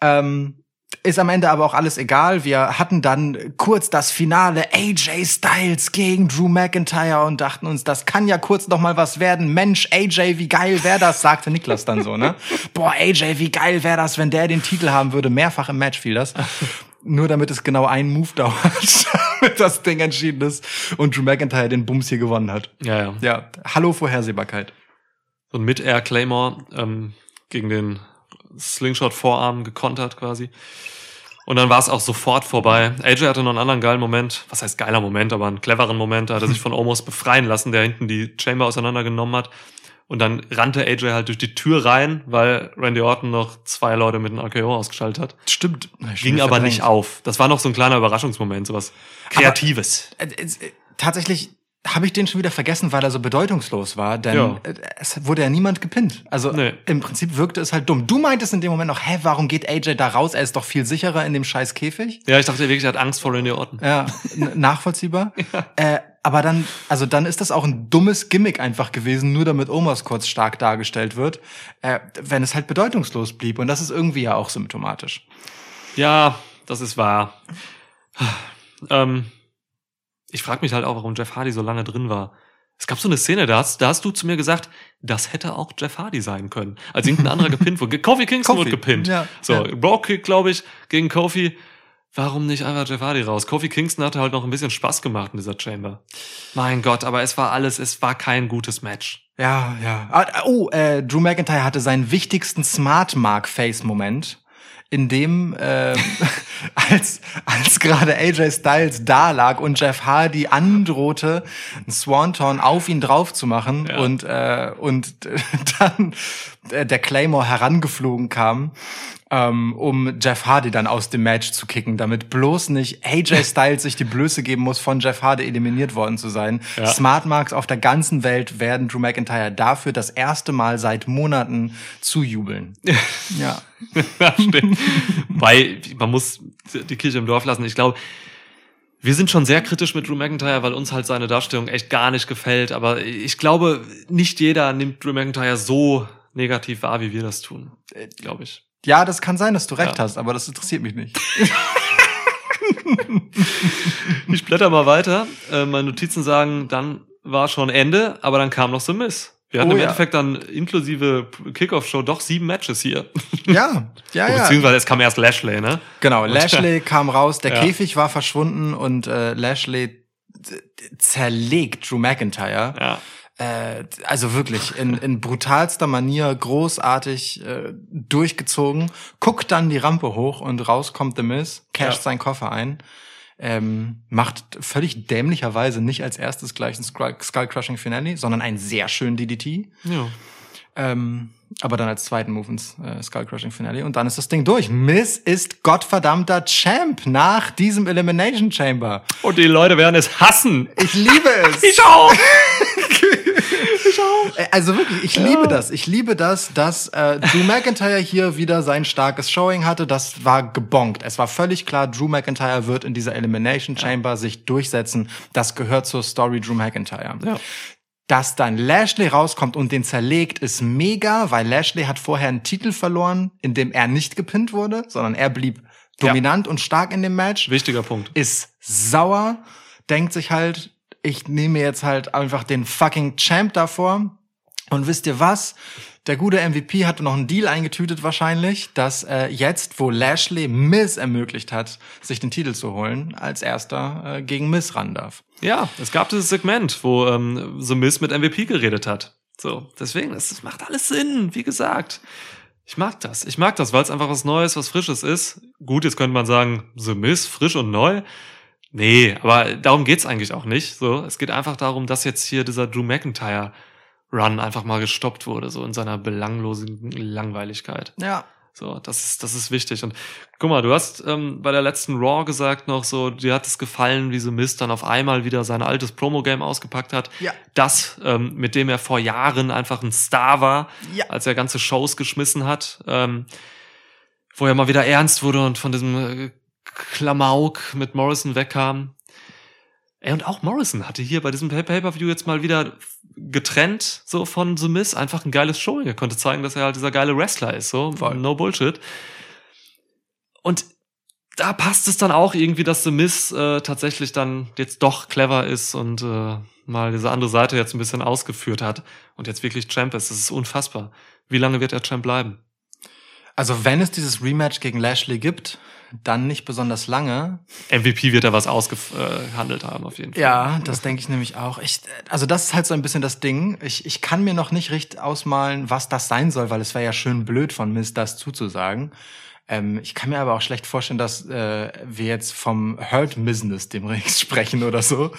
Ähm, ist am Ende aber auch alles egal. Wir hatten dann kurz das Finale A J Styles gegen Drew McIntyre und dachten uns, das kann ja kurz noch mal was werden. Mensch, A J, wie geil wäre das, sagte Niklas dann so, ne? Boah, A J, wie geil wäre das, wenn der den Titel haben würde. Mehrfach im Match fiel das. Nur damit es genau einen Move dauert, damit das Ding entschieden ist und Drew McIntyre den Bums hier gewonnen hat. Ja, ja. Ja, hallo Vorhersehbarkeit. So ein Mid-Air Claymore ähm, gegen den Slingshot-Vorarm gekontert quasi. Und dann war es auch sofort vorbei. A J hatte noch einen anderen geilen Moment. Was heißt geiler Moment, aber einen cleveren Moment. Da hat er sich von Omos befreien lassen, der hinten die Chamber auseinandergenommen hat. Und dann rannte A J halt durch die Tür rein, weil Randy Orton noch zwei Leute mit einem R K O ausgeschaltet hat. Stimmt. Ging aber nicht auf. Das war noch so ein kleiner Überraschungsmoment, sowas Kreatives. Aber, äh, äh, tatsächlich... habe ich den schon wieder vergessen, weil er so bedeutungslos war, denn ja. es wurde ja niemand gepinnt. Also nee. im Prinzip wirkte es halt dumm. Du meintest in dem Moment noch, hä, warum geht A J da raus? Er ist doch viel sicherer in dem scheiß Käfig. Ja, ich dachte wirklich, er hat Angst vor Randy Orton. Ja, nachvollziehbar. Ja. Äh, aber dann, also dann ist das auch ein dummes Gimmick einfach gewesen, nur damit Omos kurz stark dargestellt wird, äh, wenn es halt bedeutungslos blieb. Und das ist irgendwie ja auch symptomatisch. Ja, das ist wahr. ähm... Ich frage mich halt auch, warum Jeff Hardy so lange drin war. Es gab so eine Szene, da hast, da hast du zu mir gesagt, das hätte auch Jeff Hardy sein können. Als irgendein anderer gepinnt wurde. Kofi Kingston wurde gepinnt. Ja, so, ja. Raw Kick, glaube ich, gegen Kofi. Warum nicht einfach Jeff Hardy raus? Kofi Kingston hatte halt noch ein bisschen Spaß gemacht in dieser Chamber. Mein Gott, aber es war alles, es war kein gutes Match. Ja, ja. Oh, äh, Drew McIntyre hatte seinen wichtigsten Smart-Mark-Face-Moment. In dem, äh, als, als gerade A J Styles da lag und Jeff Hardy androhte, einen Swanton auf ihn drauf zu machen ja. und, äh, und dann der Claymore herangeflogen kam, ähm, um Jeff Hardy dann aus dem Match zu kicken, damit bloß nicht A J Styles sich die Blöße geben muss, von Jeff Hardy eliminiert worden zu sein. Ja. Smartmarks auf der ganzen Welt werden Drew McIntyre dafür das erste Mal seit Monaten zujubeln. Ja. Ja, stimmt. Weil man muss die Kirche im Dorf lassen. Ich glaube, wir sind schon sehr kritisch mit Drew McIntyre, weil uns halt seine Darstellung echt gar nicht gefällt. Aber ich glaube, nicht jeder nimmt Drew McIntyre so negativ wahr, wie wir das tun, glaube ich. Ja, das kann sein, dass du recht ja. hast, aber das interessiert mich nicht. Ich blätter mal weiter. Äh, meine Notizen sagen, dann war schon Ende, aber dann kam noch The Miz. Wir hatten oh, im ja. Endeffekt dann inklusive Kickoff-Show doch sieben Matches hier. Ja, ja, ja. Beziehungsweise es kam erst Lashley, ne? Genau, und Lashley kam raus, der ja. Käfig war verschwunden und äh, Lashley zerlegt Drew McIntyre. Ja. Äh, also wirklich, in, in brutalster Manier, großartig äh, durchgezogen, guckt dann die Rampe hoch und raus kommt The Miz, casht ja. seinen Koffer ein, ähm, macht völlig dämlicherweise nicht als erstes gleich ein Skull-Crushing-Finale, sondern einen sehr schönen D D T. Ja. Ähm, aber dann als zweiten Move ins äh, Skullcrushing-Finale. Und dann ist das Ding durch. Miz ist gottverdammter Champ nach diesem Elimination Chamber. Und die Leute werden es hassen. Ich liebe es. Ich auch. Ich auch. Also wirklich, ich ja. liebe das. Ich liebe das, dass äh, Drew McIntyre hier wieder sein starkes Showing hatte. Das war gebonkt. Es war völlig klar, Drew McIntyre wird in dieser Elimination Chamber ja. sich durchsetzen. Das gehört zur Story Drew McIntyre. Ja. Dass dann Lashley rauskommt und den zerlegt, ist mega, weil Lashley hat vorher einen Titel verloren, in dem er nicht gepinnt wurde, sondern er blieb dominant ja. und stark in dem Match. Wichtiger Punkt. Ist sauer, denkt sich halt, ich nehme jetzt halt einfach den fucking Champ davor. Und wisst ihr was? Der gute M V P hatte noch einen Deal eingetütet wahrscheinlich, dass äh, jetzt, wo Lashley Miz ermöglicht hat, sich den Titel zu holen, als erster äh, gegen Miz ran darf. Ja, es gab dieses Segment, wo ähm, so Miz mit M V P geredet hat. So, deswegen, das, das macht alles Sinn, wie gesagt. Ich mag das, ich mag das, weil es einfach was Neues, was Frisches ist. Gut, jetzt könnte man sagen, so Miz, frisch und neu. Nee, aber darum geht's eigentlich auch nicht. So, es geht einfach darum, dass jetzt hier dieser Drew McIntyre Run einfach mal gestoppt wurde, so in seiner belanglosen Langweiligkeit. Ja. So, das ist, das ist wichtig. Und guck mal, du hast ähm, bei der letzten Raw gesagt noch so, dir hat es gefallen, wie so Mist dann auf einmal wieder sein altes Promo-Game ausgepackt hat. Ja. Das, ähm, mit dem er vor Jahren einfach ein Star war, ja. als er ganze Shows geschmissen hat, ähm, wo er mal wieder ernst wurde und von diesem Klamauk mit Morrison wegkam. Ey, und auch Morrison hatte hier bei diesem Pay-Per-View jetzt mal wieder getrennt so von The Miz einfach ein geiles Showing. Er konnte zeigen, dass er halt dieser geile Wrestler ist, so no bullshit. Und da passt es dann auch irgendwie, dass The Miz äh, tatsächlich dann jetzt doch clever ist und äh, mal diese andere Seite jetzt ein bisschen ausgeführt hat und jetzt wirklich Champ ist. Das ist unfassbar. Wie lange wird er Champ bleiben? Also wenn es dieses Rematch gegen Lashley gibt, dann nicht besonders lange. M V P wird da was ausgehandelt haben, auf jeden Fall. Ja, das denke ich nämlich auch. Ich, also das ist halt so ein bisschen das Ding. Ich, ich kann mir noch nicht richtig ausmalen, was das sein soll, weil es wäre ja schön blöd von Miz, das zuzusagen. Ähm, ich kann mir aber auch schlecht vorstellen, dass äh, wir jetzt vom Hurt Business dem Rings sprechen oder so.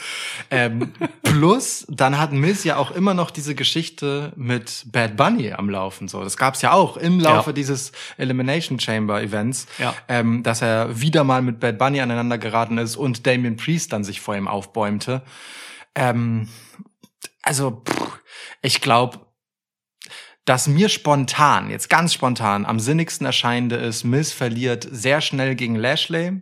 Ähm, plus, dann hat Miz ja auch immer noch diese Geschichte mit Bad Bunny am Laufen. So, das gab's ja auch im Laufe ja. dieses Elimination Chamber Events, ja. ähm, dass er wieder mal mit Bad Bunny aneinander geraten ist und Damian Priest dann sich vor ihm aufbäumte. Ähm, also, pff, ich glaube, das mir spontan, jetzt ganz spontan, am sinnigsten erscheinende ist, Miz verliert sehr schnell gegen Lashley.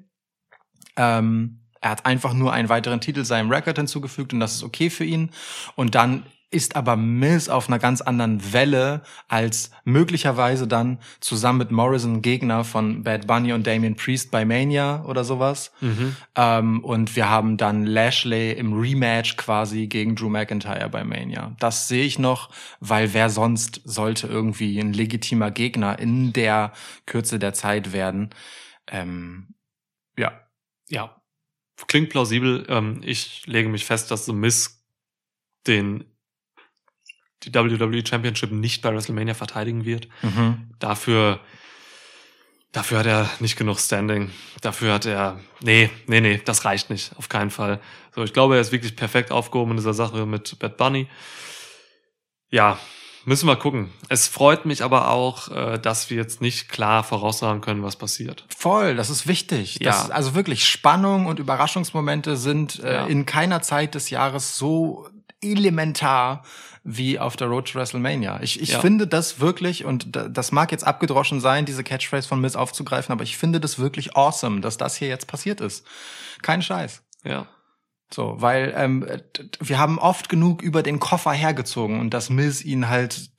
Ähm, er hat einfach nur einen weiteren Titel seinem Record hinzugefügt und das ist okay für ihn. Und dann ist aber Miz auf einer ganz anderen Welle als möglicherweise dann zusammen mit Morrison Gegner von Bad Bunny und Damian Priest bei Mania oder sowas. Mhm. Ähm, und wir haben dann Lashley im Rematch quasi gegen Drew McIntyre bei Mania. Das sehe ich noch, weil wer sonst sollte irgendwie ein legitimer Gegner in der Kürze der Zeit werden? Ähm, ja. Ja. Klingt plausibel. Ähm, ich lege mich fest, dass so Miz den die W W E Championship nicht bei WrestleMania verteidigen wird. Mhm. Dafür, dafür hat er nicht genug Standing. Dafür hat er, nee, nee, nee, das reicht nicht. Auf keinen Fall. So, ich glaube, er ist wirklich perfekt aufgehoben in dieser Sache mit Bad Bunny. Ja, müssen wir gucken. Es freut mich aber auch, dass wir jetzt nicht klar voraussagen können, was passiert. Voll, das ist wichtig. Ja. Das, also wirklich, Spannung und Überraschungsmomente sind äh, ja. in keiner Zeit des Jahres so elementar wie auf der Road to WrestleMania. Ich, ich ja. finde das wirklich, und das mag jetzt abgedroschen sein, diese Catchphrase von Miz aufzugreifen, aber ich finde das wirklich awesome, dass das hier jetzt passiert ist. Kein Scheiß. Ja. So, weil ähm, wir haben oft genug über den Koffer hergezogen und dass Miz ihn halt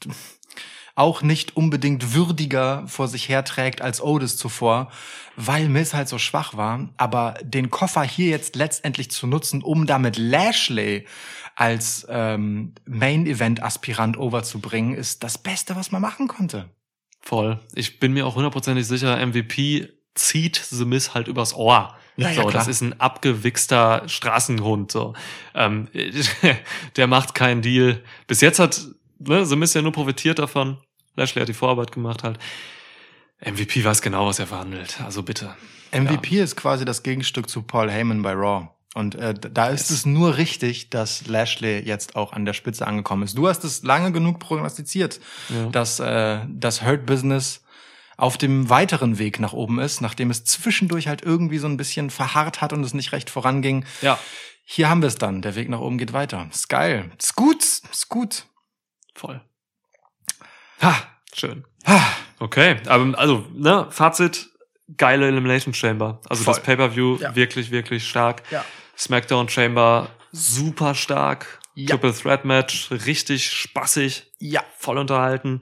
auch nicht unbedingt würdiger vor sich herträgt als Otis zuvor, weil Miz halt so schwach war. Aber den Koffer hier jetzt letztendlich zu nutzen, um damit Lashley als ähm, Main-Event-Aspirant overzubringen, ist das Beste, was man machen konnte. Voll. Ich bin mir auch hundertprozentig sicher, M V P zieht The Miz halt übers Ohr. Ja, so, ja, das ist ein abgewichster Straßenhund. So, ähm, der macht keinen Deal. Bis jetzt hat ne, The Miz ja nur profitiert davon. Lashley hat die Vorarbeit gemacht halt. M V P weiß genau, was er verhandelt. Also bitte. M V P ja. ist quasi das Gegenstück zu Paul Heyman bei Raw. Und äh, da ist es nur richtig, dass Lashley jetzt auch an der Spitze angekommen ist. Du hast es lange genug prognostiziert, ja. dass äh, das Hurt Business auf dem weiteren Weg nach oben ist, nachdem es zwischendurch halt irgendwie so ein bisschen verharrt hat und es nicht recht voranging. Ja. Hier haben wir es dann. Der Weg nach oben geht weiter. Ist geil. Ist gut. Ist gut. Voll. Ha. Schön. Ha. Okay. Aber also, ne, Fazit. Geile Elimination Chamber. Also Voll. Das Pay-Per-View ja. wirklich, wirklich stark. Ja. Smackdown Chamber super stark. Ja. Triple Threat Match. Richtig spaßig. Ja. Voll unterhalten.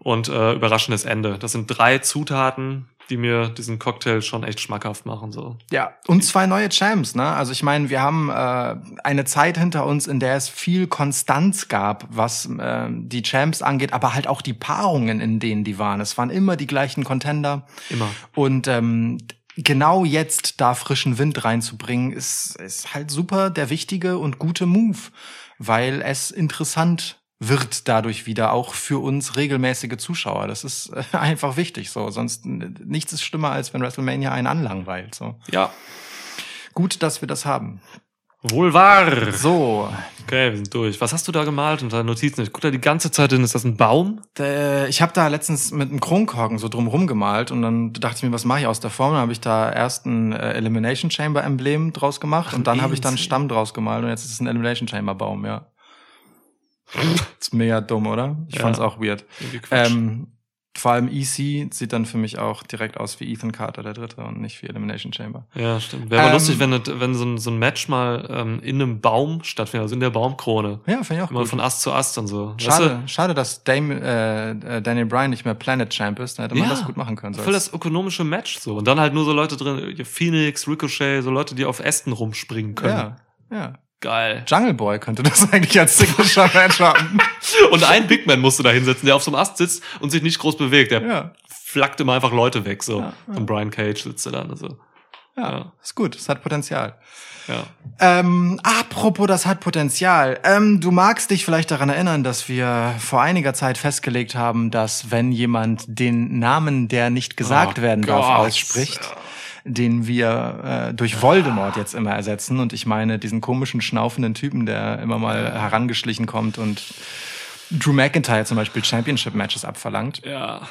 Und äh, überraschendes Ende. Das sind drei Zutaten, die mir diesen Cocktail schon echt schmackhaft machen. So. Ja, und zwei neue Champs, ne? Also ich meine, wir haben äh, eine Zeit hinter uns, in der es viel Konstanz gab, was äh, die Champs angeht, aber halt auch die Paarungen, in denen die waren. Es waren immer die gleichen Contender. Immer. Und ähm, genau jetzt da frischen Wind reinzubringen, ist, ist halt super der wichtige und gute Move, weil es interessant wird dadurch wieder auch für uns regelmäßige Zuschauer. Das ist einfach wichtig, so. Sonst nichts ist schlimmer, als wenn WrestleMania einen anlangweilt, so. Ja. Gut, dass wir das haben. Wohl wahr. So. Okay, wir sind durch. Was hast du da gemalt unter Notizen? Ich guck da die ganze Zeit hin, ist das ein Baum? Äh, ich habe da letztens mit einem Kronkorken so drumherum gemalt und dann dachte ich mir, was mache ich aus der Form? Dann habe ich da erst ein äh, Elimination Chamber Emblem draus gemacht. Ach, und dann habe ich da einen Stamm draus gemalt und jetzt ist es ein Elimination Chamber Baum, ja. Das ist mega dumm, oder? Ich ja. fand's auch weird. Ähm, vor allem E C sieht dann für mich auch direkt aus wie Ethan Carter, der Dritte, und nicht wie Elimination Chamber. Ja, stimmt. Wäre ähm, aber lustig, wenn, wenn so, ein, so ein Match mal ähm, in einem Baum stattfindet, also in der Baumkrone. Ja, finde ich auch Immer gut. Von Ast zu Ast und so. Schade, weißt du? Schade, dass Dame, äh, Daniel Bryan nicht mehr Planet Champ ist. Da hätte man ja, das gut machen können. So voll das ökonomische Match so. Und dann halt nur so Leute drin, Phoenix, Ricochet, so Leute, die auf Ästen rumspringen können. Ja, ja. Geil. Jungle Boy könnte das eigentlich als Signature Match haben. Und ein Big Man musste da hinsetzen, der auf so einem Ast sitzt und sich nicht groß bewegt. Der ja. flackt immer einfach Leute weg, so. Ja, ja. Und Brian Cage sitzt da dann, so. Ja, ja, ist gut. Das hat Potenzial. Ja. Ähm, apropos, das hat Potenzial. Ähm, du magst dich vielleicht daran erinnern, dass wir vor einiger Zeit festgelegt haben, dass wenn jemand den Namen, der nicht gesagt oh, werden darf, Gott. ausspricht, ja. den wir äh, durch Voldemort jetzt immer ersetzen. Und ich meine diesen komischen, schnaufenden Typen, der immer mal herangeschlichen kommt und Drew McIntyre zum Beispiel Championship-Matches abverlangt. Ja.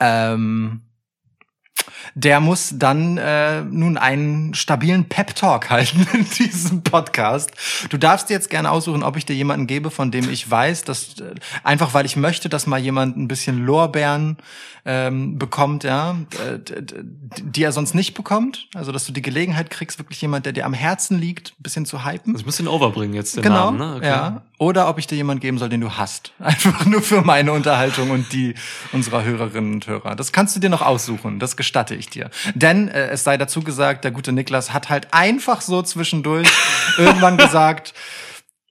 Ähm, der muss dann äh, nun einen stabilen Pep-Talk halten in diesem Podcast. Du darfst jetzt gerne aussuchen, ob ich dir jemanden gebe, von dem ich weiß, dass äh, einfach weil ich möchte, dass mal jemand ein bisschen Lorbeeren ähm, bekommt, ja, äh, die er sonst nicht bekommt. Also, dass du die Gelegenheit kriegst, wirklich jemand, der dir am Herzen liegt, ein bisschen zu hypen. Also, ein bisschen overbringen jetzt den genau, Namen, ne? Okay. Ja. Oder ob ich dir jemanden geben soll, den du hasst. Einfach nur für meine Unterhaltung und die unserer Hörerinnen und Hörer. Das kannst du dir noch aussuchen. Das gestatte ich dir. Denn, äh, es sei dazu gesagt, der gute Niklas hat halt einfach so zwischendurch irgendwann gesagt,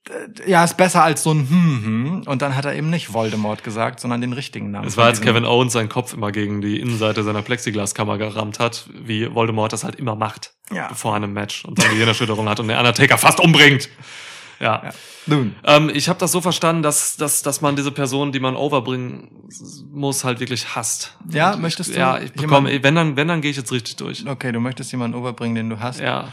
äh, ja, ist besser als so ein Hm-Hm. Und dann hat er eben nicht Voldemort gesagt, sondern den richtigen Namen. Es war, als Kevin Owens seinen Kopf immer gegen die Innenseite seiner Plexiglaskammer gerammt hat, wie Voldemort das halt immer macht. Ja. Vor einem Match. Und dann die Gehirnerschütterung hat und den Undertaker fast umbringt. Ja. ja. Nun. Ähm, ich habe das so verstanden, dass, dass, dass man diese Person, die man overbringen muss, halt wirklich hasst. Ja, und möchtest ich, du? Ja, ich bekomme, jemanden? wenn dann, wenn dann gehe ich jetzt richtig durch. Okay, du möchtest jemanden overbringen, den du hasst. Ja.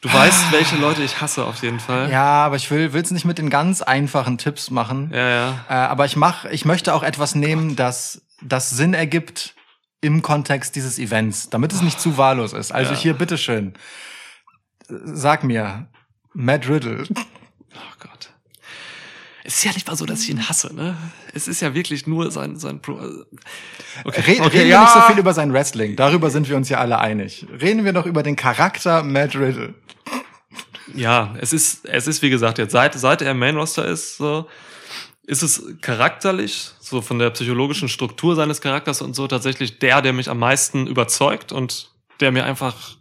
Du weißt, welche Leute ich hasse auf jeden Fall. Ja, aber ich will will's nicht mit den ganz einfachen Tipps machen. Ja, ja. Äh, aber ich mach, ich möchte auch etwas nehmen, Gott. das, das Sinn ergibt im Kontext dieses Events, damit es nicht zu wahllos ist. Also ja. hier, bitteschön. Sag mir. Matt Riddle. Oh Gott. Es ist ja nicht mal so, dass ich ihn hasse, ne? Es ist ja wirklich nur sein... sein Pro- okay. Red, okay, reden ja. wir nicht so viel über sein Wrestling. Darüber sind wir uns ja alle einig. Reden wir doch über den Charakter Matt Riddle. Ja, es ist, es ist wie gesagt, jetzt seit, seit er Main Roster ist, so, ist es charakterlich, so von der psychologischen Struktur seines Charakters und so, tatsächlich der, der mich am meisten überzeugt und der mir einfach...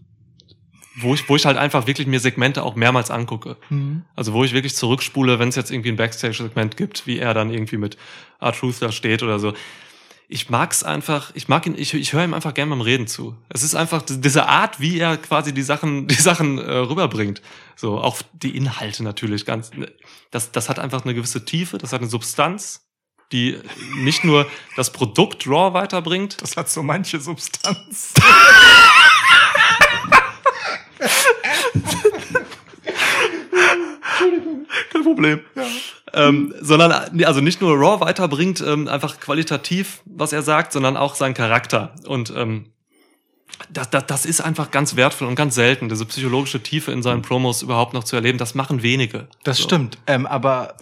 Wo ich, wo ich halt einfach wirklich mir Segmente auch mehrmals angucke. Mhm. Also wo ich wirklich zurückspule, wenn es jetzt irgendwie ein Backstage-Segment gibt, wie er dann irgendwie mit R-Truth da steht oder so. Ich mag's einfach, ich mag ihn, ich, ich höre ihm einfach gerne beim Reden zu. Es ist einfach diese Art, wie er quasi die Sachen, die Sachen äh, rüberbringt. So, auch die Inhalte natürlich ganz. Das, das hat einfach eine gewisse Tiefe, das hat eine Substanz, die nicht nur das Produkt Raw weiterbringt. Das hat so manche Substanz. Problem. Ja. Ähm, sondern also nicht nur Raw weiterbringt, ähm, einfach qualitativ, was er sagt, sondern auch seinen Charakter. Und ähm, das, das, das ist einfach ganz wertvoll und ganz selten, diese psychologische Tiefe in seinen Promos überhaupt noch zu erleben. Das machen wenige. Das so. Stimmt, ähm, aber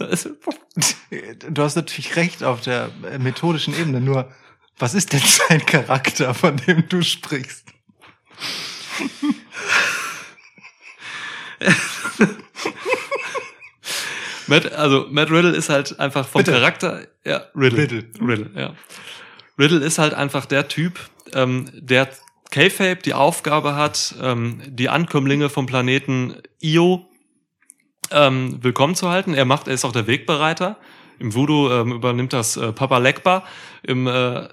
du hast natürlich recht auf der methodischen Ebene. Nur, was ist denn sein Charakter, von dem du sprichst? Matt, also Matt Riddle ist halt einfach vom Bitte? Charakter, ja, Riddle. Riddle. Riddle, ja. Riddle ist halt einfach der Typ, ähm, der K-Fape die Aufgabe hat, ähm, die Ankömmlinge vom Planeten Io ähm, willkommen zu halten. Er macht, er ist auch der Wegbereiter. Im Voodoo ähm, übernimmt das äh, Papa Legba. Im äh,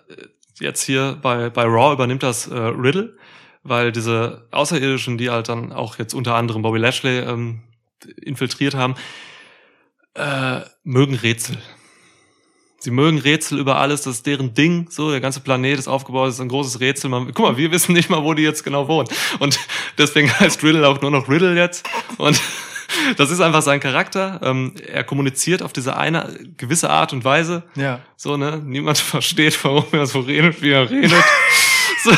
jetzt hier bei bei Raw übernimmt das äh, Riddle, weil diese Außerirdischen, die halt dann auch jetzt unter anderem Bobby Lashley ähm, infiltriert haben, äh, mögen Rätsel. Sie mögen Rätsel über alles, das ist deren Ding, so, der ganze Planet ist aufgebaut, ist ein großes Rätsel. Man, guck mal, wir wissen nicht mal, wo die jetzt genau wohnen. Und deswegen heißt Riddle auch nur noch Riddle jetzt. Und das ist einfach sein Charakter. Ähm, er kommuniziert auf diese eine gewisse Art und Weise. Ja. So, ne? Niemand versteht, warum er so redet, wie er redet. So.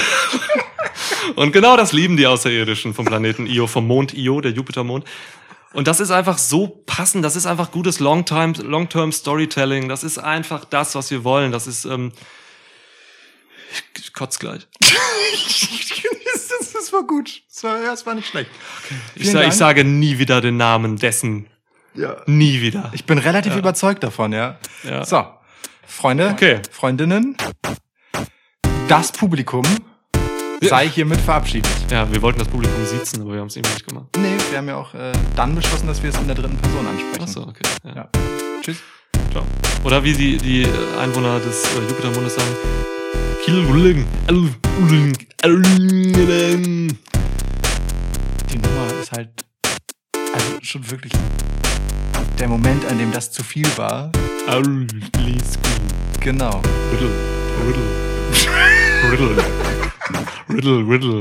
Und genau das lieben die Außerirdischen vom Planeten Io, vom Mond Io, der Jupitermond. Und das ist einfach so passend, das ist einfach gutes Long-Time, Long-Term Storytelling, das ist einfach das, was wir wollen, das ist, ähm, ich kotz gleich. das, das war gut, das war, das war nicht schlecht. Okay. Ich, sage, ich sage nie wieder den Namen dessen, ja. nie wieder. Ich bin relativ ja. überzeugt davon, ja. ja. So, Freunde, okay. Freundinnen, das Publikum sei hiermit verabschiedet. Ja, wir wollten das Publikum siezen, aber wir haben es eben nicht gemacht. Nee, wir haben ja auch äh, dann beschlossen, dass wir es in der dritten Person ansprechen. Achso, okay. Ja. Ja. Tschüss. Ciao. Oder wie die, die Einwohner des äh, Jupitermondes sagen, die Nummer ist halt also schon wirklich der Moment, an dem das zu viel war. Genau. Riddle. Riddle. Riddle. Riddle, riddle.